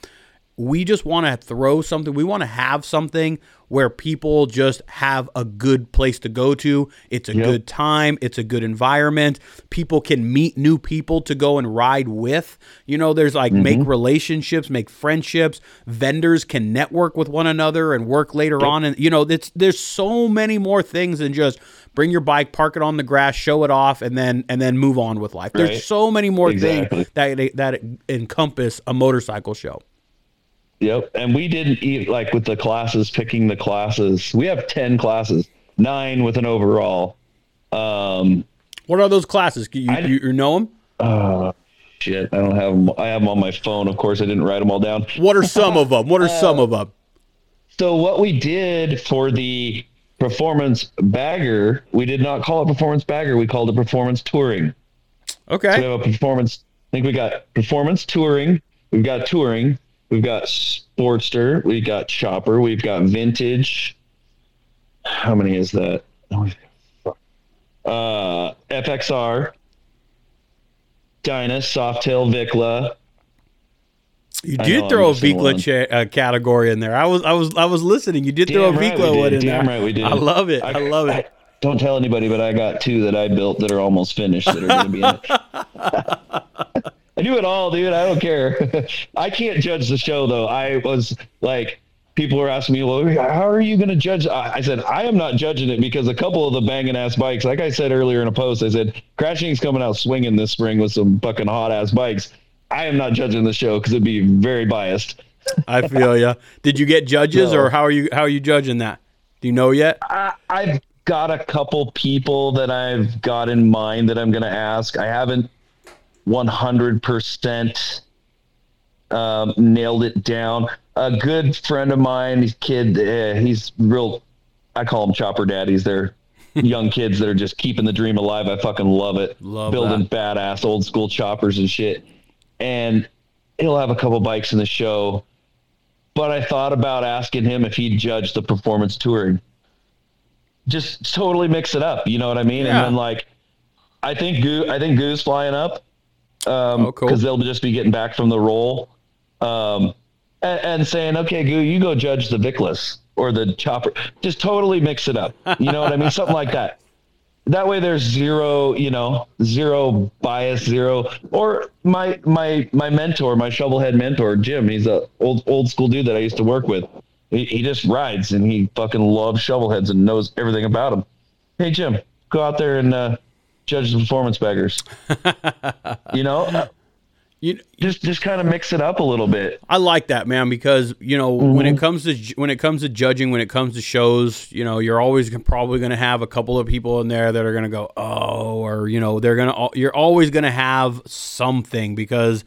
We just want to throw something. We want to have something where people just have a good place to go to. It's a yep. good time. It's a good environment. People can meet new people to go and ride with. You know, there's like mm-hmm. make relationships, make friendships. Vendors can network with one another and work later yep. on. And, you know, it's, there's so many more things than just bring your bike, park it on the grass, show it off, and then and then move on with life. Right. There's so many more exactly. things that that encompass a motorcycle show. Yep. And we didn't eat like with the classes, picking the classes. We have ten classes, nine with an overall. Um, what are those classes? You, I, you, you know them? Uh, shit. I don't have them. I have them on my phone. Of course, I didn't write them all down. What are some of them? What are uh, some of them? So what we did for the performance bagger, we did not call it performance bagger. We called it performance touring. Okay. So we have a performance. I think we got performance touring. We've got touring. We've got Sportster, we've got Chopper, we've got Vintage. How many is that? Uh, F X R, Dyna, Softail, Vikla. You did know, throw I'm a Vikla cha- uh, category in there. I was, I was, I was listening. You did damn throw a right Vikla one in damn there. Damn right we did. I love it. I, I love it. I, don't tell anybody, but I got two that I built that are almost finished that are going to be in it. I do it all, dude. I don't care. I can't judge the show, though. I was like, people were asking me, well, how are you going to judge? I said, I am not judging it because a couple of the banging ass bikes, like I said earlier in a post, I said, Crash Incorporated's coming out swinging this spring with some fucking hot ass bikes. I am not judging the show because it'd be very biased. I feel ya. Did you get judges no. or how are you, how are you judging that? Do you know yet? I, I've got a couple people that I've got in mind that I'm going to ask. I haven't one hundred percent um, nailed it down. A good friend of mine, kid, uh, he's real, I call him Chopper Daddies. They're young kids that are just keeping the dream alive. I fucking love it. Love building that. Badass old school choppers and shit. And he'll have a couple bikes in the show. But I thought about asking him if he'd judge the performance touring. Just totally mix it up. You know what I mean? Yeah. And then like, I think, Goo- I think Goo's flying up. Um, oh, cool. 'Cause they'll just be getting back from the roll, um, and, and saying, okay, Goo, you go judge the Viklas or the Chopper, just totally mix it up. You know what I mean? Something like that. That way there's zero, you know, zero bias, zero, or my, my, my mentor, my shovelhead mentor, Jim, he's a old, old school dude that I used to work with. He, he just rides and he fucking loves shovelheads and knows everything about them. Hey, Jim, go out there and, uh, judge the performance baggers. You know, uh, you just just kind of mix it up a little bit. I like that, man, because you know mm-hmm. when it comes to when it comes to judging, when it comes to shows, you know, you're always gonna, probably going to have a couple of people in there that are going to go oh, or you know, they're going to you're always going to have something because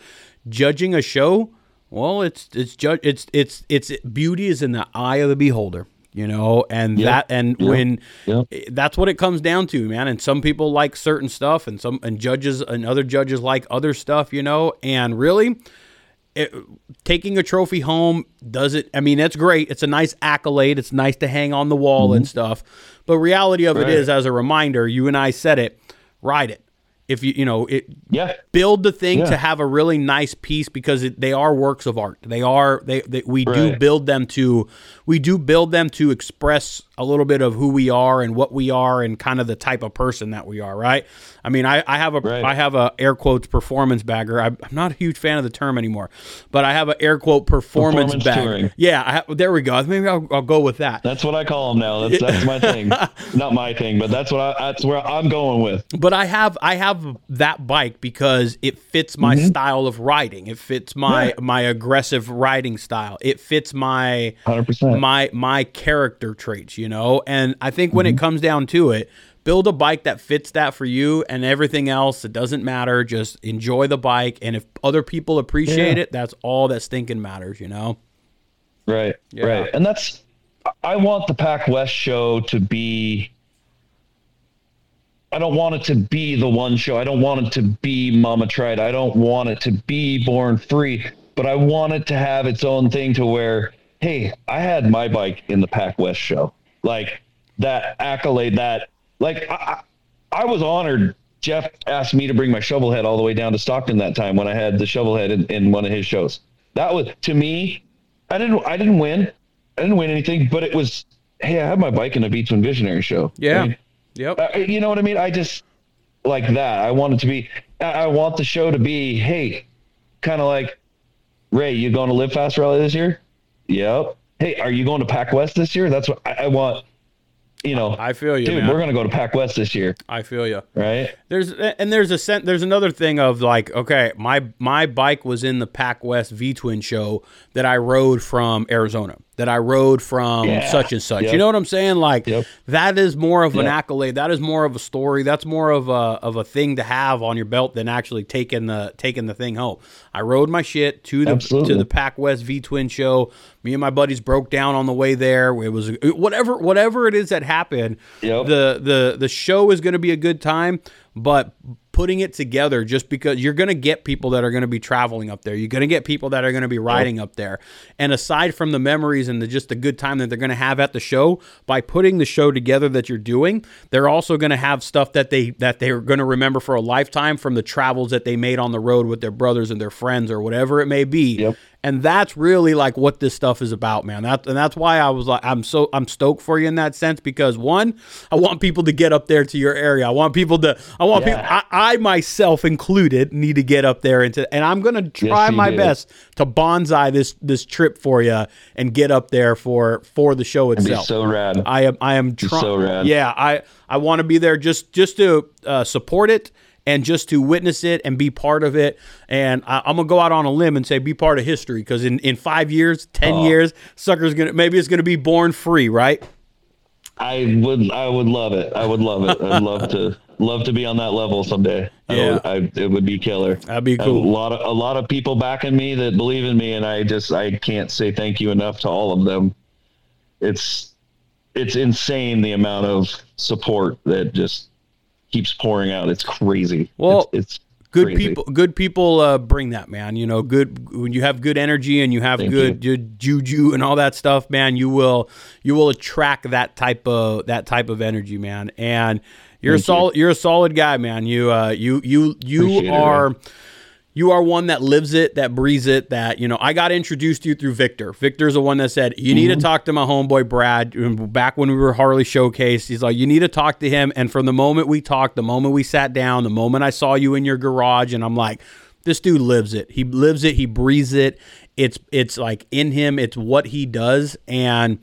judging a show, well, it's it's ju- it's it's it's beauty is in the eye of the beholder. You know, and yep, that, and yep, when yep. that's what it comes down to, man. And some people like certain stuff, and some and judges and other judges like other stuff, you know. And really, it, taking a trophy home does it. I mean, that's great. It's a nice accolade. It's nice to hang on the wall mm-hmm. and stuff. But reality of right. it is, as a reminder, you and I said it. Ride it. If you you know it, yeah. build the thing yeah. to have a really nice piece because it, they are works of art. They are they, they we right. do build them to we do build them to express a little bit of who we are and what we are and kind of the type of person that we are. Right? I mean, I, I have a right. I have a air quotes performance bagger. I, I'm not a huge fan of the term anymore, but I have an air quote performance, performance bagger. Touring. Yeah, I, there we go. Maybe I'll, I'll go with that. That's what I call them now. That's that's my thing. Not my thing, but that's what I, that's where I'm going with. But I have I have. that bike because it fits my mm-hmm. style of riding. It fits my right. my aggressive riding style. It fits my one hundred percent my my character traits, you know. And I think when mm-hmm. it comes down to it, build a bike that fits that for you, and everything else, it doesn't matter. Just enjoy the bike, and if other people appreciate yeah. it, that's all that stinking matters, you know. Right, yeah. right. And that's I want the Pac-West show to be. I don't want it to be the one show. I don't want it to be Mama Tried. I don't want it to be Born Free, but I want it to have its own thing to where, hey, I had my bike in the Pac-West show. Like that accolade, that like I, I was honored. Jeff asked me to bring my shovel head all the way down to Stockton that time when I had the shovel head in, in one of his shows. That was, to me, I didn't, I didn't win. I didn't win anything, but it was, hey, I had my bike in a V Twin Visionary show. Yeah. I mean, yep. Uh, you know what I mean? I just like that. I want it to be, I want the show to be, hey, kind of like, Ray, you going to Live Fast Rally this year? Yep. Hey, are you going to Pac-West this year? That's what I, I want. You know, I feel you, dude. Man. We're gonna go to Pac-West this year. I feel you, right? There's and there's a there's another thing of like, okay, my my bike was in the Pac-West V-Twin show that I rode from Arizona, that I rode from yeah. such and such. Yep. You know what I'm saying? Like yep. that is more of yep. an accolade. That is more of a story. That's more of a of a thing to have on your belt than actually taking the taking the thing home. I rode my shit to the Absolutely. to the Pac-West V-Twin show. Me and my buddies broke down on the way there. It was whatever, whatever it is that happened. Yep. The the the show is going to be a good time, but putting it together, just because you're going to get people that are going to be traveling up there, you're going to get people that are going to be riding yep. up there. And aside from the memories and the just the good time that they're going to have at the show, by putting the show together that you're doing, they're also going to have stuff that they that they're going to remember for a lifetime from the travels that they made on the road with their brothers and their friends or whatever it may be. Yep. And that's really like what this stuff is about, man. That, and that's why I was like, I'm so I'm stoked for you in that sense, because one, I want people to get up there to your area. I want people to, I want yeah. people, I, I myself included, need to get up there into, and I'm gonna try yes, my did. best to bonsai this this trip for you and get up there for for the show itself. It'd be so rad. I am I am trying. So rad. Yeah, I I want to be there just just to uh, support it. And just to witness it and be part of it. And I, I'm going to go out on a limb and say be part of history, because in, in five years, ten oh. years, sucker's going to, maybe it's going to be Born Free, right? I would I would love it. I would love it. I'd love to love to be on that level someday. Yeah. I would, I, it would be killer. That'd be cool. A lot, of, a lot of people backing me that believe in me, and I just, I can't say thank you enough to all of them. It's, it's insane the amount of support that just keeps pouring out. It's crazy. Well, it's, it's good crazy. people good people uh bring that, man. You know, good, when you have good energy and you have Thank good you. juju and all that stuff, man, you will you will attract that type of that type of energy, man. And you're Thank a solid you. you're a solid guy, man. You uh you you you Appreciate are it, you are one that lives it, that breathes it, that, you know, I got introduced to you through Victor. Victor's the one that said, you need mm-hmm. to talk to my homeboy, Brad. Back when we were Harley Showcase, he's like, you need to talk to him. And from the moment we talked, the moment we sat down, the moment I saw you in your garage, and I'm like, this dude lives it. He lives it. He breathes it. It's, it's like in him. It's what he does. And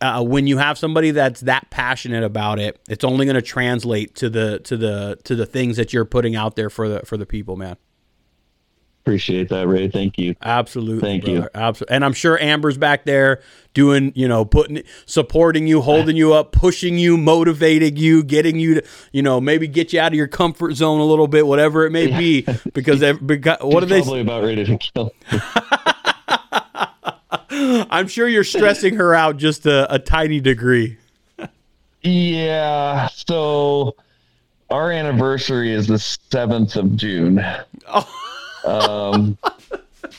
Uh, when you have somebody that's that passionate about it, it's only going to translate to the, to the, to the things that you're putting out there for the, for the people, man. Appreciate that, Ray. Thank you. Absolutely. Thank brother. you. Absolutely. And I'm sure Amber's back there doing, you know, putting, supporting you, holding you up, pushing you, motivating you, getting you to, you know, maybe get you out of your comfort zone a little bit, whatever it may yeah. be, because, they, because what are they probably about ready to kill? I'm sure you're stressing her out just a, a tiny degree. Yeah. So our anniversary is the seventh of June. Oh. um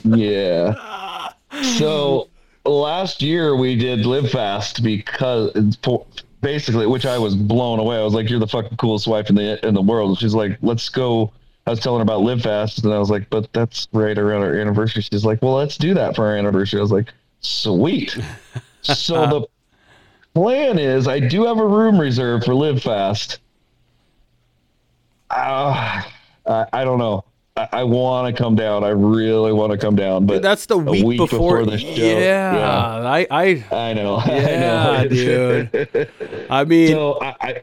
yeah so last year we did Live Fast, because basically, which I was blown away. I was like, you're the fucking coolest wife in the in the world. And she's like, let's go. I was telling her about Live Fast, and I was like, but that's right around our anniversary. She's like, well, let's do that for our anniversary. I was like, sweet. So the plan is, I do have a room reserved for Live Fast. uh, I, I don't know, I, I want to come down. I really want to come down, but dude, that's the week, week before, before the show. Yeah, yeah. I, I, I know. Yeah, I know, dude. I mean, so I, I,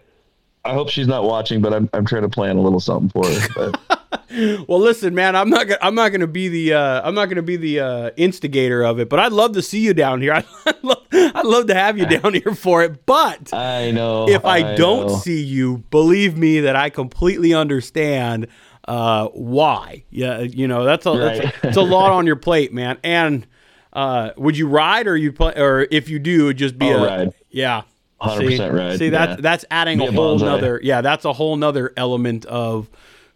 I hope she's not watching, but I'm, I'm trying to plan a little something for her. But. Well, listen, man, I'm not gonna, I'm not gonna be the, uh, I'm not gonna be the uh, instigator of it, but I'd love to see you down here. I love, I'd love to have you down here for it. But I know if I, I don't know. see you, believe me that I completely understand. Uh, why? Yeah, you know, that's a, right. that's a, it's a lot on your plate, man. And uh, would you ride, or you play, or if you do, it'd just be I'll a ride. Yeah, one hundred percent see, ride. See, that's yeah. that's adding be a whole nother. Yeah, that's a whole nother element of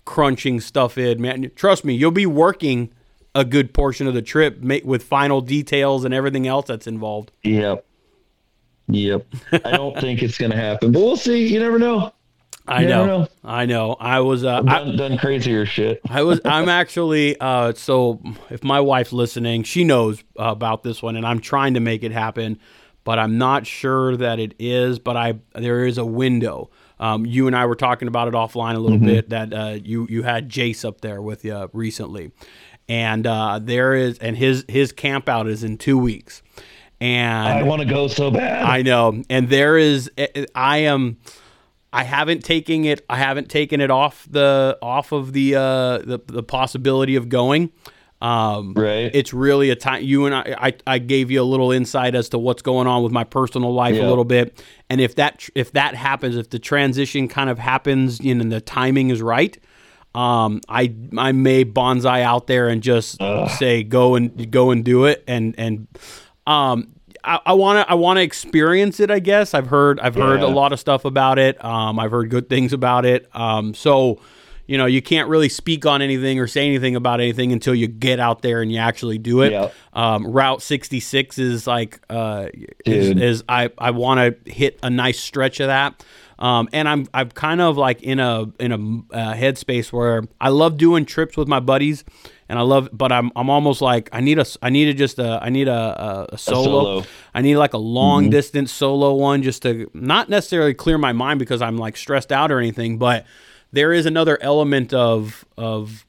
crunching stuff in, man. Trust me, you'll be working a good portion of the trip ma- with final details and everything else that's involved. Yep, yep. I don't think it's gonna happen, but we'll see. You never know. I know, know. I know. I was uh, done, I, done crazier shit. I was. I'm actually. Uh, so if my wife's listening, she knows uh, about this one, and I'm trying to make it happen, but I'm not sure that it is. But I there is a window. Um, you and I were talking about it offline a little mm-hmm. bit. That uh, you you had Jace up there with you recently, and uh, there is and his his camp out is in two weeks. And I want to go so bad. I know. And there is. I am. I haven't taken it. I haven't taken it off the off of the uh, the, the possibility of going. Um, right. It's really a time. You and I, I. I gave you a little insight as to what's going on with my personal life yeah. a little bit. And if that if that happens, if the transition kind of happens, you know, and the timing is right, um, I I may bonsai out there and just Ugh. say go and go and do it. And and um. I want to I want to experience it, I guess. I've heard I've heard yeah. a lot of stuff about it. Um, I've heard good things about it. Um, so, you know, you can't really speak on anything or say anything about anything until you get out there and you actually do it. Yeah. Um, Route sixty-six is like uh, is, is I I want to hit a nice stretch of that. Um, and I'm I'm kind of like in a in a uh, headspace where I love doing trips with my buddies. And I love, but I'm I'm almost like I need a I need a just a I need a a, a, solo. a solo. I need like a long mm-hmm. distance solo one just to not necessarily clear my mind because I'm like stressed out or anything. But there is another element of of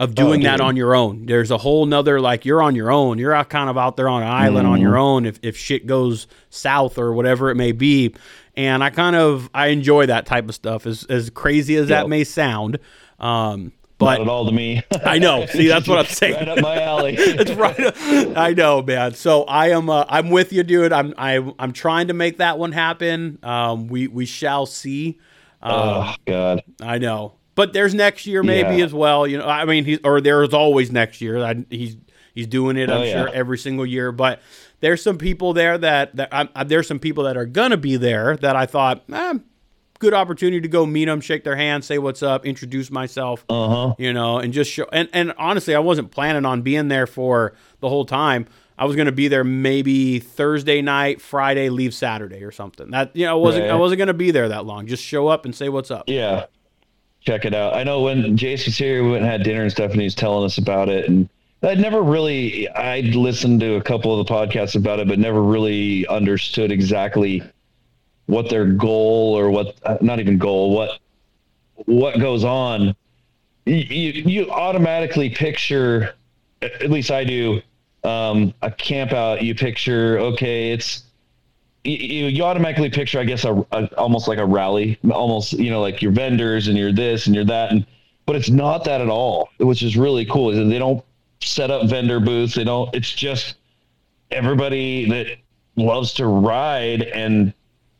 of doing oh, that on your own. There's a whole nother like you're on your own. You're out kind of out there on an island mm-hmm. on your own if if shit goes south or whatever it may be. And I kind of I enjoy that type of stuff as as crazy as yep. that may sound. Um, But not at all to me. I know. See, that's what I'm saying. Right up my alley. It's right up, I know, man. So I am. Uh, I'm with you, dude. I'm. I, I'm trying to make that one happen. Um, we we shall see. Uh, oh God. I know. But there's next year maybe yeah. as well. You know. I mean, he's or there's always next year. I, he's he's doing it. I'm oh, yeah. sure every single year. But there's some people there that that I, I, there's some people that are gonna be there that I thought. Eh, good opportunity to go meet them, shake their hand, say what's up, introduce myself, uh-huh. you know, and just show. And, and honestly, I wasn't planning on being there for the whole time. I was going to be there maybe Thursday night, Friday, leave Saturday or something. That, you know, I wasn't, right. I wasn't going to be there that long. Just show up and say what's up. Yeah. Check it out. I know when Jace was here, we went and had dinner and stuff, and he was telling us about it. And I'd never really, I'd listened to a couple of the podcasts about it, but never really understood exactly what their goal or what, not even goal, what, what goes on. You, you automatically picture, at least I do, um, a camp out. You picture, okay, it's, you, you automatically picture, I guess, a, a, almost like a rally, almost, you know, like your vendors and you're this and you're that. And, but it's not that at all, which is really cool. They don't set up vendor booths. They don't, it's just everybody that loves to ride, and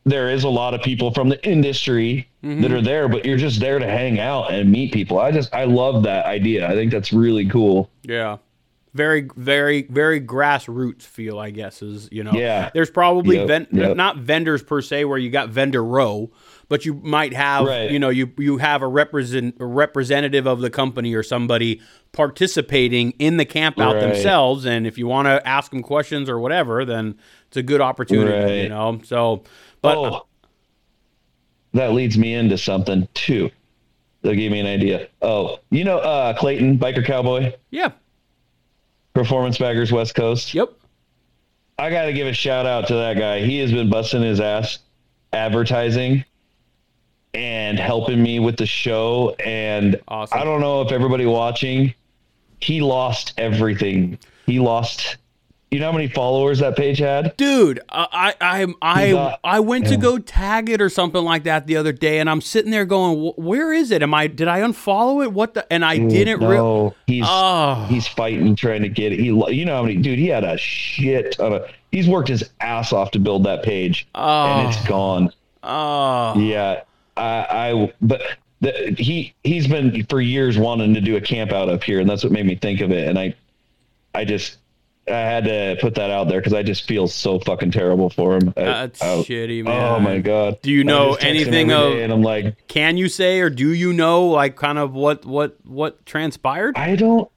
there is a lot of people from the industry mm-hmm. that are there, but you're just there to hang out and meet people. I just, I love that idea. I think that's really cool. Yeah. Very, very, very grassroots feel, I guess, is, you know, yeah. there's probably yep. ven- yep. not vendors per se where you got vendor row, but you might have, right. you know, you, you have a represent a representative of the company or somebody participating in the camp out right. themselves. And if you want to ask them questions or whatever, then it's a good opportunity, right. you know? So, But, oh, that leads me into something too. They'll give me an idea. Oh, you know, uh, Clayton, Biker Cowboy. Yeah. Performance Baggers West Coast. Yep. I got to give a shout out to that guy. He has been busting his ass advertising and helping me with the show. And awesome. I don't know if everybody watching, he lost everything. He lost You know how many followers that page had? Dude, I I I, I, I went yeah. to go tag it or something like that the other day, and I'm sitting there going, where is it? Am I did I unfollow it? What the? And I dude, didn't really. No, re- he's oh. he's fighting, trying to get it. He, you know how many? Dude, he had a shit ton of. He's worked his ass off to build that page, oh. and it's gone. Oh, yeah. I I but the, he he's been for years wanting to do a camp out up here, and that's what made me think of it. And I I just. I had to put that out there because I just feel so fucking terrible for him. I, That's I, shitty, man. Oh my God. Do you know anything of? And I'm like, can you say or do you know like kind of what what what transpired? I don't,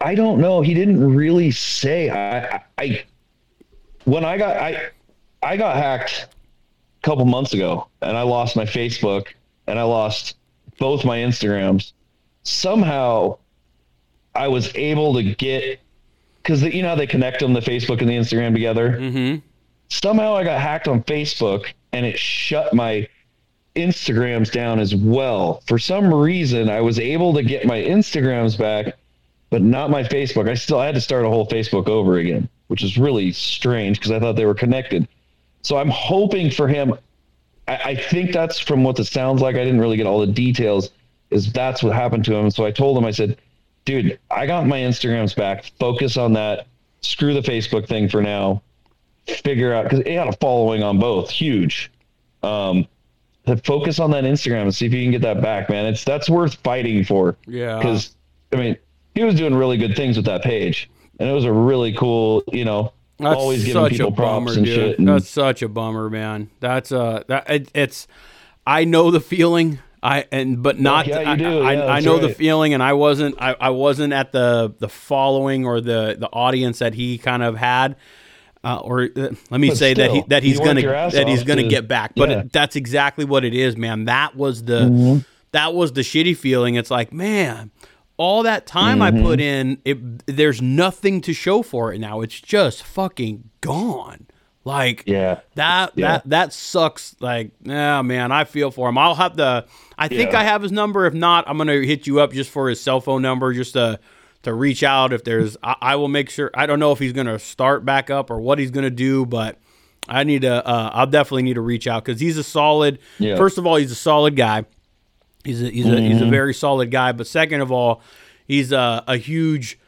I don't know. He didn't really say. I, I when I got I, I got hacked a couple months ago, and I lost my Facebook. and I lost both my Instagrams. Somehow I was able to get, because you know how they connect them, the Facebook and the Instagram together? Mm-hmm. Somehow I got hacked on Facebook, and it shut my Instagrams down as well. For some reason, I was able to get my Instagrams back, but not my Facebook. I still I had to start a whole Facebook over again, which is really strange because I thought they were connected. So I'm hoping for him. I, I think that's from what it sounds like. I didn't really get all the details. Is that's what happened to him. So I told him, I said, dude, I got my Instagrams back. Focus on that. Screw the Facebook thing for now. Figure out, because it had a following on both. Huge. Um, focus on that Instagram and see if you can get that back, man. It's that's worth fighting for. Yeah. Because, I mean, he was doing really good things with that page. And it was a really cool, you know, that's always giving people props bummer, and dude. shit. And that's such a bummer, man. That's uh, that it, it's, I know the feeling. I and but not yeah, I, yeah, I, I know right. the feeling, and I wasn't I, I wasn't at the the following or the the audience that he kind of had, uh, or uh, let me but say still, that he, that he's gonna that he's gonna to, get back. But yeah. it, that's exactly what it is, man. That was the mm-hmm. that was the shitty feeling. It's like, man, all that time mm-hmm. I put in, it, there's nothing to show for it now. It's just fucking gone. Like yeah. that yeah. that that sucks. Like, nah, man, I feel for him. I'll have the I think yeah. I have his number. If not, I'm gonna hit you up just for his cell phone number, just to to reach out if there's I, I will make sure. I don't know if he's gonna start back up or what he's gonna do, but I need to uh, I'll definitely need to reach out, because he's a solid yeah. first of all, he's a solid guy. He's a he's mm-hmm. a he's a very solid guy, but second of all, he's a, a huge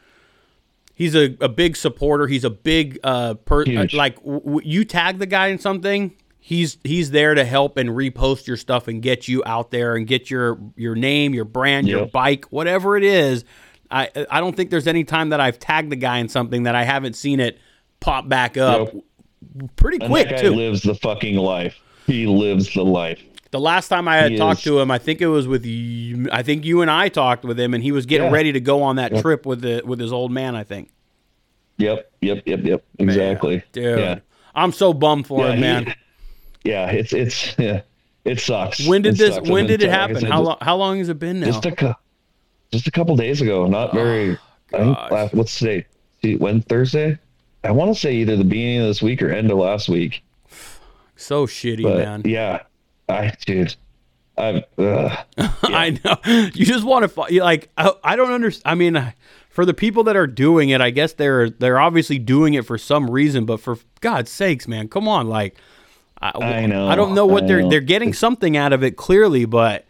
He's a, a big supporter. He's a big uh, per, uh like w- you tag the guy in something, he's he's there to help and repost your stuff and get you out there and get your your name, your brand, yep. your bike, whatever it is. I I don't think there's any time that I've tagged the guy in something that I haven't seen it pop back up yep. pretty and quick that guy too. He lives the fucking life. He lives the life. The last time I had he talked is. to him, I think it was with you, I think you and I talked with him, and he was getting yeah. ready to go on that yep. trip with the with his old man, I think. Yep, yep, yep, yep. Exactly. Man, dude. Yeah. I'm so bummed for yeah, him, man. He, yeah, it's it's yeah, it sucks. When did it this sucks. when did it happen? Like said, how long how long has it been now? Just a just a couple days ago, not very oh, I think, what's today? When Thursday? I want to say either the beginning of this week or end of last week. So shitty, but, man. Yeah. I dude, I yeah. I know you just want to fight. Like I, I don't understand. I mean, for the people that are doing it, I guess they're they're obviously doing it for some reason. But for God's sakes, man, come on! Like I, I know I don't know what I they're know. they're getting something out of it clearly, but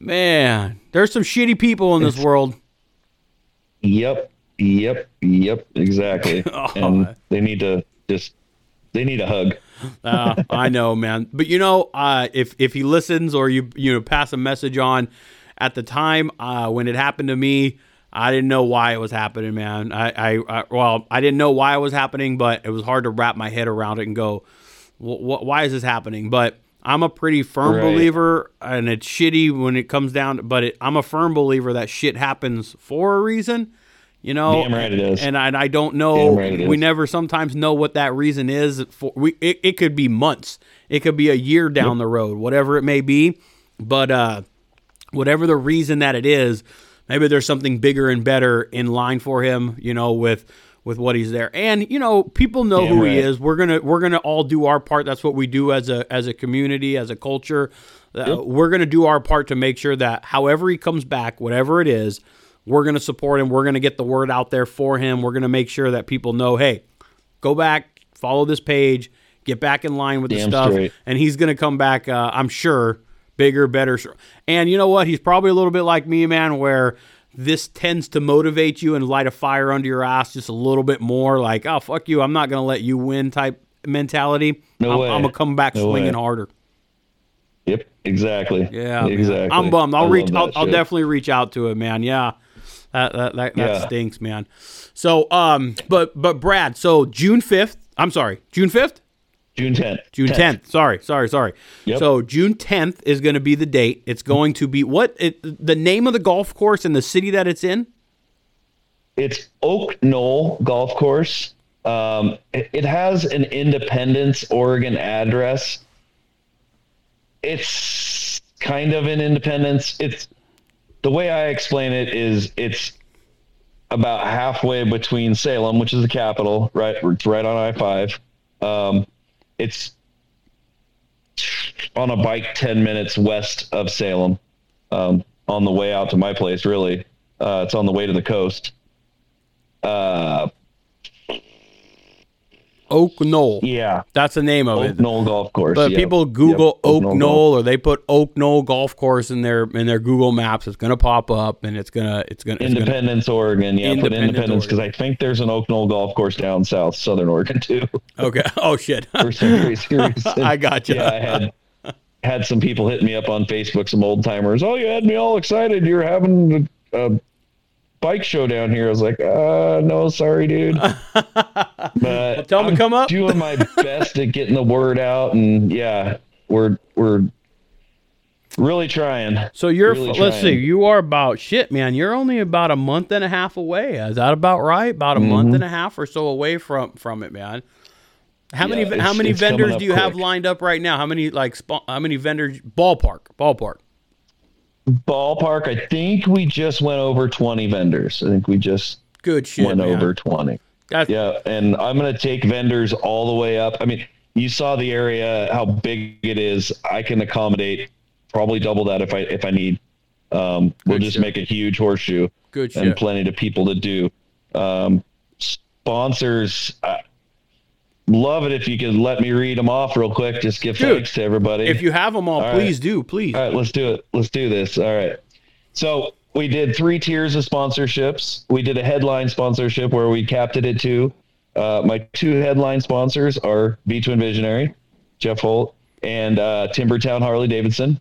man, there's some shitty people in it's, this world. Yep, yep, yep, exactly. oh, and they need to just they need a hug. uh, I know, man. But you know, uh, if if he listens or you you know pass a message on, at the time uh, when it happened to me, I didn't know why it was happening, man. I, I, I well, I didn't know why it was happening, but it was hard to wrap my head around it and go, w- wh- why is this happening? But I'm a pretty firm right. believer, and it's shitty when it comes down. To, but it, I'm a firm believer that shit happens for a reason. You know, damn right it is. And I, and I don't know. Right we never sometimes know what that reason is for. We it, it could be months, it could be a year down yep. the road, whatever it may be. But uh, whatever the reason that it is, maybe there's something bigger and better in line for him. You know, with with what he's there, and you know, people know damn who right. he is. We're gonna we're gonna all do our part. That's what we do as a as a community, as a culture. Yep. Uh, we're gonna do our part to make sure that however he comes back, whatever it is. We're going to support him. We're going to get the word out there for him. We're going to make sure that people know, hey, go back, follow this page, get back in line with damn the stuff. Straight. And he's going to come back, uh, I'm sure, bigger, better. And you know what? He's probably a little bit like me, man, where this tends to motivate you and light a fire under your ass just a little bit more. Like, oh, fuck you. I'm not going to let you win type mentality. No I'm, way. I'm going to come back no swinging way. harder. Yep, exactly. Yeah, exactly. Man. I'm bummed. I'll, reach, I'll, I'll definitely reach out to him, man. Yeah. That that, that, that yeah. stinks, man. So, um, but but Brad, so June fifth. I'm sorry, June fifth. June tenth. June tenth. Sorry, sorry, sorry. Yep. So June tenth is going to be the date. It's going to be what it, the name of the golf course and the city that it's in. It's Oak Knoll Golf Course. Um, it, it has an Independence, Oregon address. It's kind of in Independence. It's the way I explain it is it's about halfway between Salem, which is the capital, right? It's right on I five. Um, it's on a bike ten minutes west of Salem, um, on the way out to my place, really. Uh, it's on the way to the coast. Uh, Oak Knoll. Yeah. That's the name of Oak it. Oak Knoll Golf Course. But yep. people Google yep. Oak, Oak Knoll, Knoll or they put Oak Knoll Golf Course in their in their Google Maps. It's gonna pop up and it's gonna it's gonna it's Independence gonna, Oregon. Yeah, Independence, put Independence because I think there's an Oak Knoll Golf Course down south, Southern Oregon too. Okay. Oh shit. For some reason. I gotcha. Yeah, I had had some people hit me up on Facebook, some old timers. Oh, you had me all excited. You're having a, a bike show down here. I was like, uh no, sorry dude, but well, tell them I'm to come up. Doing my best at getting the word out, and yeah, we're we're really trying. So you're really let's trying. see, you are about shit, man. You're only about a month and a half away. Is that about right? About a mm-hmm. month and a half or so away from from it, man. How yeah, many how many vendors do you quick. have lined up right now? How many like sp- how many vendors? Ballpark, ballpark. Ballpark, I think we just went over twenty vendors. I think we just Good shit, went man. over twenty. That's- yeah, and I'm going to take vendors all the way up. I mean, you saw the area, how big it is. I can accommodate probably double that if I if I need. Um, we'll just shit. make a huge horseshoe. Good shit. And plenty of people to do. Um, sponsors, uh, love it if you could let me read them off real quick. Just give Dude, thanks to everybody. If you have them all, all please right. do. Please. All right, let's do it. Let's do this. All right. So we did three tiers of sponsorships. We did a headline sponsorship where we capped it at two. Uh, my two headline sponsors are V Twin Visionary, Jeff Holt, and uh, Timber Town Harley Davidson.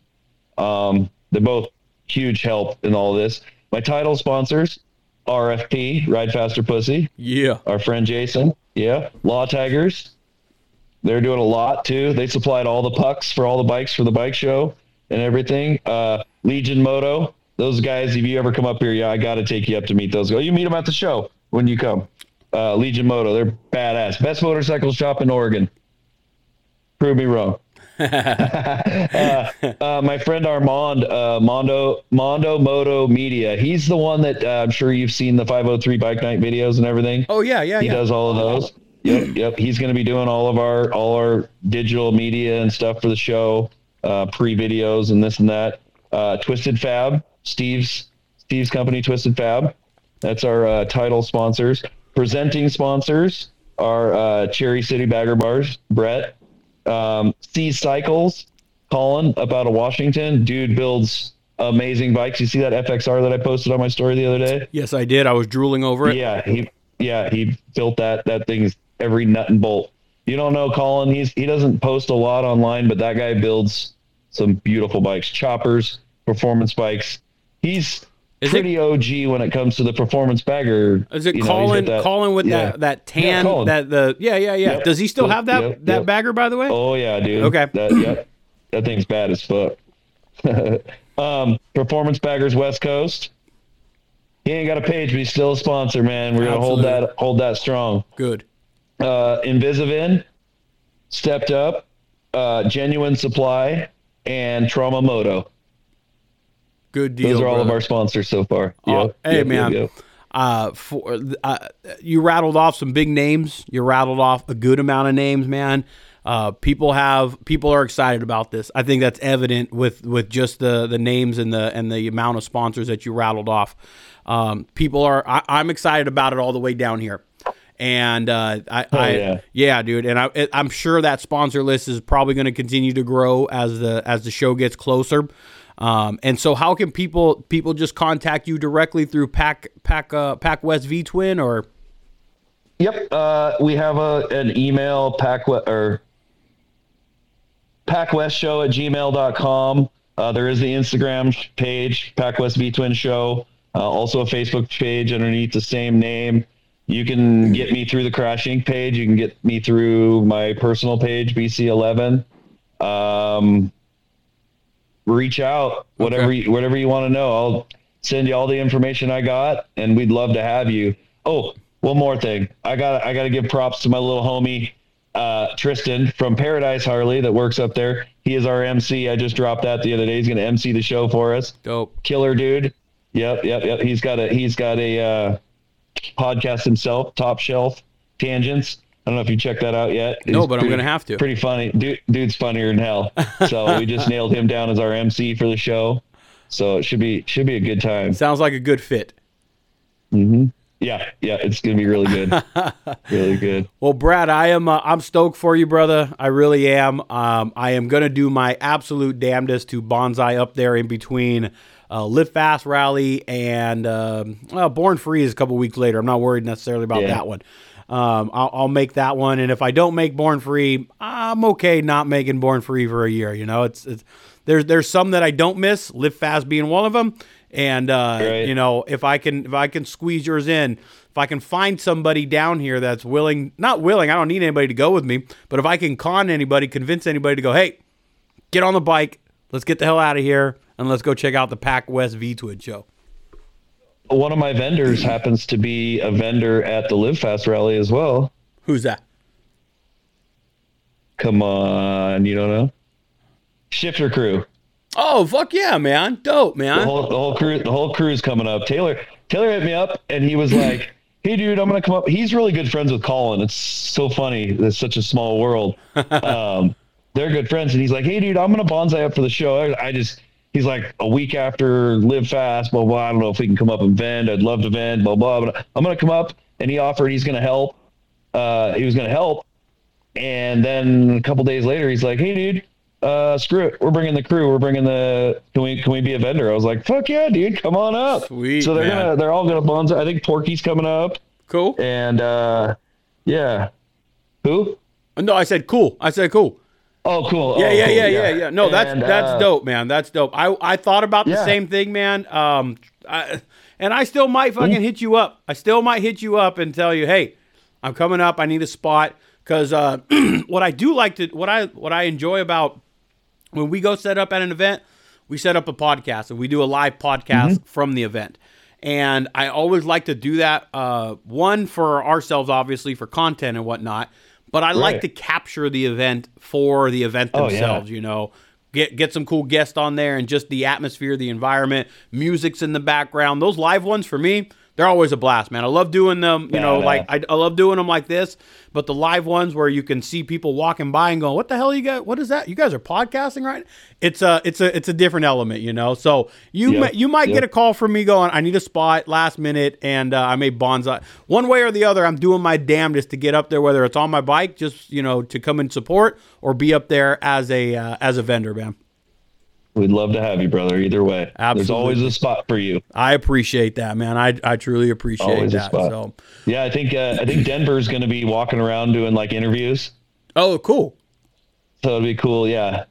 Um, they're both huge help in all this. My title sponsors, R F P, Ride Faster Pussy. Yeah. Our friend Jason. Yeah, Law Tigers. They're doing a lot too. They supplied all the pucks for all the bikes for the bike show and everything. Uh, Legion Moto. Those guys, if you ever come up here, yeah, I got to take you up to meet those guys. You meet them at the show when you come. Uh, Legion Moto. They're badass. Best motorcycle shop in Oregon. Prove me wrong. uh, uh, my friend Armand, uh, Mondo, Mondo Moto Media. He's the one that uh, I'm sure you've seen the five oh three bike night videos and everything. Oh yeah, yeah. He yeah. does all of those. Yep, yep. He's going to be doing all of our all our digital media and stuff for the show, uh, pre videos and this and that. Uh, Twisted Fab, Steve's Steve's company, Twisted Fab. That's our uh, title sponsors. Presenting sponsors are uh, Cherry City Bagger Bars, Brett. Um, C Cycles, Colin up out of Washington. Dude builds amazing bikes. You see that F X R that I posted on my story the other day? Yes, I did. I was drooling over it. Yeah, he yeah he built that. That thing's every nut and bolt. You don't know Colin. He's he doesn't post a lot online, but that guy builds some beautiful bikes, choppers, performance bikes. He's Is pretty it, O G when it comes to the performance bagger. Is it Colin? Know, Colin with yeah. that that tan yeah, that the yeah yeah yeah. Yep. Does he still have that yep, that yep. bagger, by the way? Oh yeah, dude. Okay. That, yep. that thing's bad as fuck. um, Performance Baggers West Coast. He ain't got a page, but he's still a sponsor, man. We're gonna Absolutely. hold that hold that strong. Good. Uh, Invisibin, Stepped Up, uh, Genuine Supply, and Trauma Moto. Good deal. Those are all brother. of our sponsors so far. Oh, yep. Hey, yep, man, yep, yep. Uh, for, uh, you rattled off some big names. You rattled off a good amount of names, man. Uh, people have people are excited about this. I think that's evident with, with just the, the names and the and the amount of sponsors that you rattled off. Um, people are. I, I'm excited about it all the way down here. And uh, I, oh, I yeah. yeah, dude, and I, I'm sure that sponsor list is probably going to continue to grow as the as the show gets closer. Um, and so how can people, people just contact you directly through Pac, Pac, uh, Pac-West V-Twin or? Yep. Uh, we have a, an email, Pac or Pac-West show at gmail dot com. Uh, there is the Instagram page, Pac-West V-Twin show, uh, also a Facebook page underneath the same name. You can get me through the Crash Incorporated page. You can get me through my personal page, B C eleven. Um, reach out, whatever okay. you, whatever you want to know. I'll send you all the information I got, and we'd love to have you. Oh, one more thing. I got I got to give props to my little homie, uh, Tristan from Paradise Harley that works up there. He is our M C. I just dropped that the other day. He's going to M C the show for us. Dope. Killer dude. Yep. Yep. Yep. He's got a, he's got a, uh, podcast himself, Top Shelf Tangents. I don't know if you checked that out yet. He's no, but pretty, I'm going to have to. Pretty funny. Dude, dude's funnier than hell. So we just nailed him down as our M C for the show. So it should be, should be a good time. Sounds like a good fit. Mm-hmm. Yeah, yeah, it's gonna be really good, really good. Well, Brad, I am uh, I'm stoked for you, brother. I really am. Um, I am gonna do my absolute damnedest to bonsai up there in between uh, Live Fast Rally and uh, well, Born Free is a couple weeks later. I'm not worried necessarily about yeah. that one. Um, I'll, I'll make that one, and if I don't make Born Free, I'm okay not making Born Free for a year. You know, it's it's there's there's some that I don't miss. Live Fast being one of them. And, uh, right. you know, if I can, if I can squeeze yours in, if I can find somebody down here that's willing, not willing, I don't need anybody to go with me, but if I can con anybody, convince anybody to go, hey, get on the bike, let's get the hell out of here. And let's go check out the Pac-West V-Twin show. One of my vendors happens to be a vendor at the Live Fast Rally as well. Who's that? Come on. You don't know? Shifter Crew. Oh, fuck yeah, man. Dope, man. The whole, the whole crew, the whole crew's coming up. Taylor, Taylor hit me up and he was like, hey dude, I'm going to come up. He's really good friends with Colin. It's so funny. It's such a small world. Um, they're good friends. And he's like, hey dude, I'm going to bonsai up for the show. I, I just, he's like a week after Live Fast, blah, blah. I don't know if we can come up and vend. I'd love to vend, blah, blah, blah. I'm going to come up, and he offered, he's going to help. Uh, he was going to help. And then a couple days later, he's like, hey dude, Uh, screw it. We're bringing the crew. We're bringing the. Can we? Can we be a vendor? I was like, fuck yeah, dude. Come on up. Sweet. So they're man. gonna. They're all gonna bonsai. I think Porky's coming up. Cool. And uh, yeah. Who? No, I said cool. I said cool. Oh, cool. Yeah, oh, yeah, cool. yeah, yeah, yeah. No, and, that's that's uh, dope, man. That's dope. I I thought about the yeah. same thing, man. Um, I, and I still might fucking mm-hmm. hit you up. I still might hit you up and tell you, hey, I'm coming up. I need a spot because uh, what I do like to what I what I enjoy about. When we go set up at an event, we set up a podcast and we do a live podcast mm-hmm. from the event. And I always like to do that, uh, one, for ourselves, obviously, for content and whatnot. But I right. like to capture the event for the event themselves, oh, yeah. you know. Get get some cool guests on there and just the atmosphere, the environment, music's in the background. Those live ones, for me, they're always a blast, man. I love doing them, you yeah, know, man. like I, I love doing them like this, but the live ones where you can see people walking by and going, what the hell you got? What is that? You guys are podcasting, right? It's a, it's a, it's a different element, you know? So you, yep. ma- you might yep. get a call from me going, I need a spot last minute. And uh, I may bonsai one way or the other. I'm doing my damnedest to get up there, whether it's on my bike, just, you know, to come and support or be up there as a, uh, as a vendor, man. We'd love to have you, brother. Either way, Absolutely. There's always a spot for you. I appreciate that, man. I I truly appreciate always that. So, yeah, I think uh, I think Denver's going to be walking around doing like interviews. Oh, cool. So it'd be cool. Yeah, it'd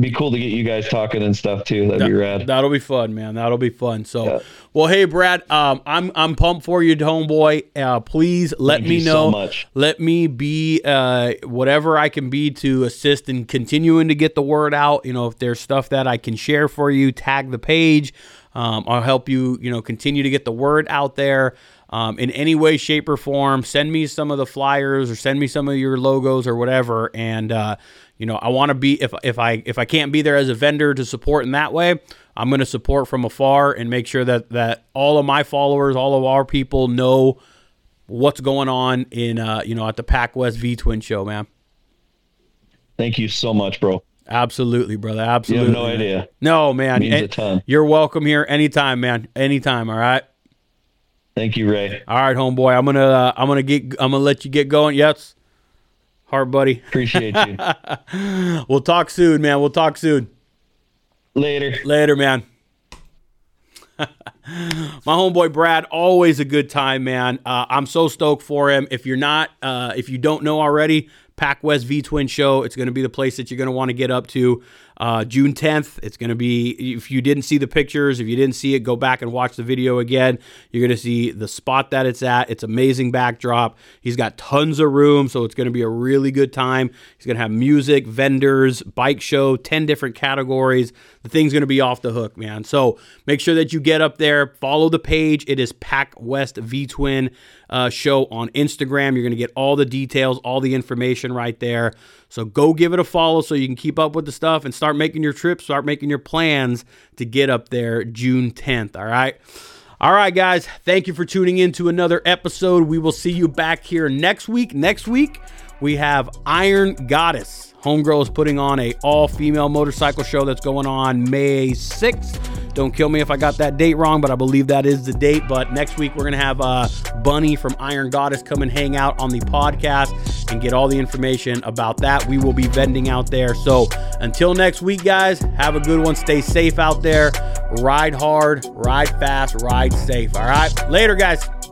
be cool to get you guys talking and stuff too. That'd that, be rad. That'll be fun, man. That'll be fun. So, yeah. Well, hey, Brad, um, I'm I'm pumped for you, homeboy. Uh, please let Thank me you know. So much. Let me be uh, whatever I can be to assist in continuing to get the word out. You know, if there's stuff that I can share for you, tag the page. Um, I'll help you. You know, continue to get the word out there. Um, in any way, shape, or form, send me some of the flyers or send me some of your logos or whatever. And, uh, you know, I want to be, if if I if I can't be there as a vendor to support in that way, I'm going to support from afar and make sure that, that all of my followers, all of our people know what's going on in, uh, you know, at the Pac-West V-Twin show, man. Thank you so much, bro. Absolutely, brother. Absolutely. You have no man. idea. No, man. It means a ton. You're welcome here anytime, man. Anytime. All right. Thank you, Ray. All right, homeboy. I'm gonna uh, I'm gonna get I'm gonna let you get going. Yes, hard buddy. Appreciate you. We'll talk soon, man. We'll talk soon. Later. Later, man. My homeboy Brad, always a good time, man. Uh, I'm so stoked for him. If you're not, uh, if you don't know already, Pac-West V-Twin show. It's going to be the place that you're going to want to get up to uh, June tenth. It's going to be, if you didn't see the pictures, if you didn't see it, go back and watch the video again. You're going to see the spot that it's at. It's amazing backdrop. He's got tons of room, so it's going to be a really good time. He's going to have music, vendors, bike show, ten different categories. The thing's going to be off the hook, man. So make sure that you get up there. there. Follow the page. It is Pac-West V-Twin uh, show on Instagram. You're going to get all the details, all the information right there. So go give it a follow so you can keep up with the stuff and start making your trips, start making your plans to get up there June tenth, all right? All right, guys, thank you for tuning in to another episode. We will see you back here next week. Next week, we have Iron Goddess. Homegirl is putting on a all-female motorcycle show that's going on May sixth. Don't kill me if I got that date wrong, but I believe that is the date. But next week, we're going to have uh, Bunny from Iron Goddess come and hang out on the podcast and get all the information about that. We will be vending out there. So until next week, guys, have a good one. Stay safe out there. Ride hard, ride fast, ride safe. All right. Later, guys.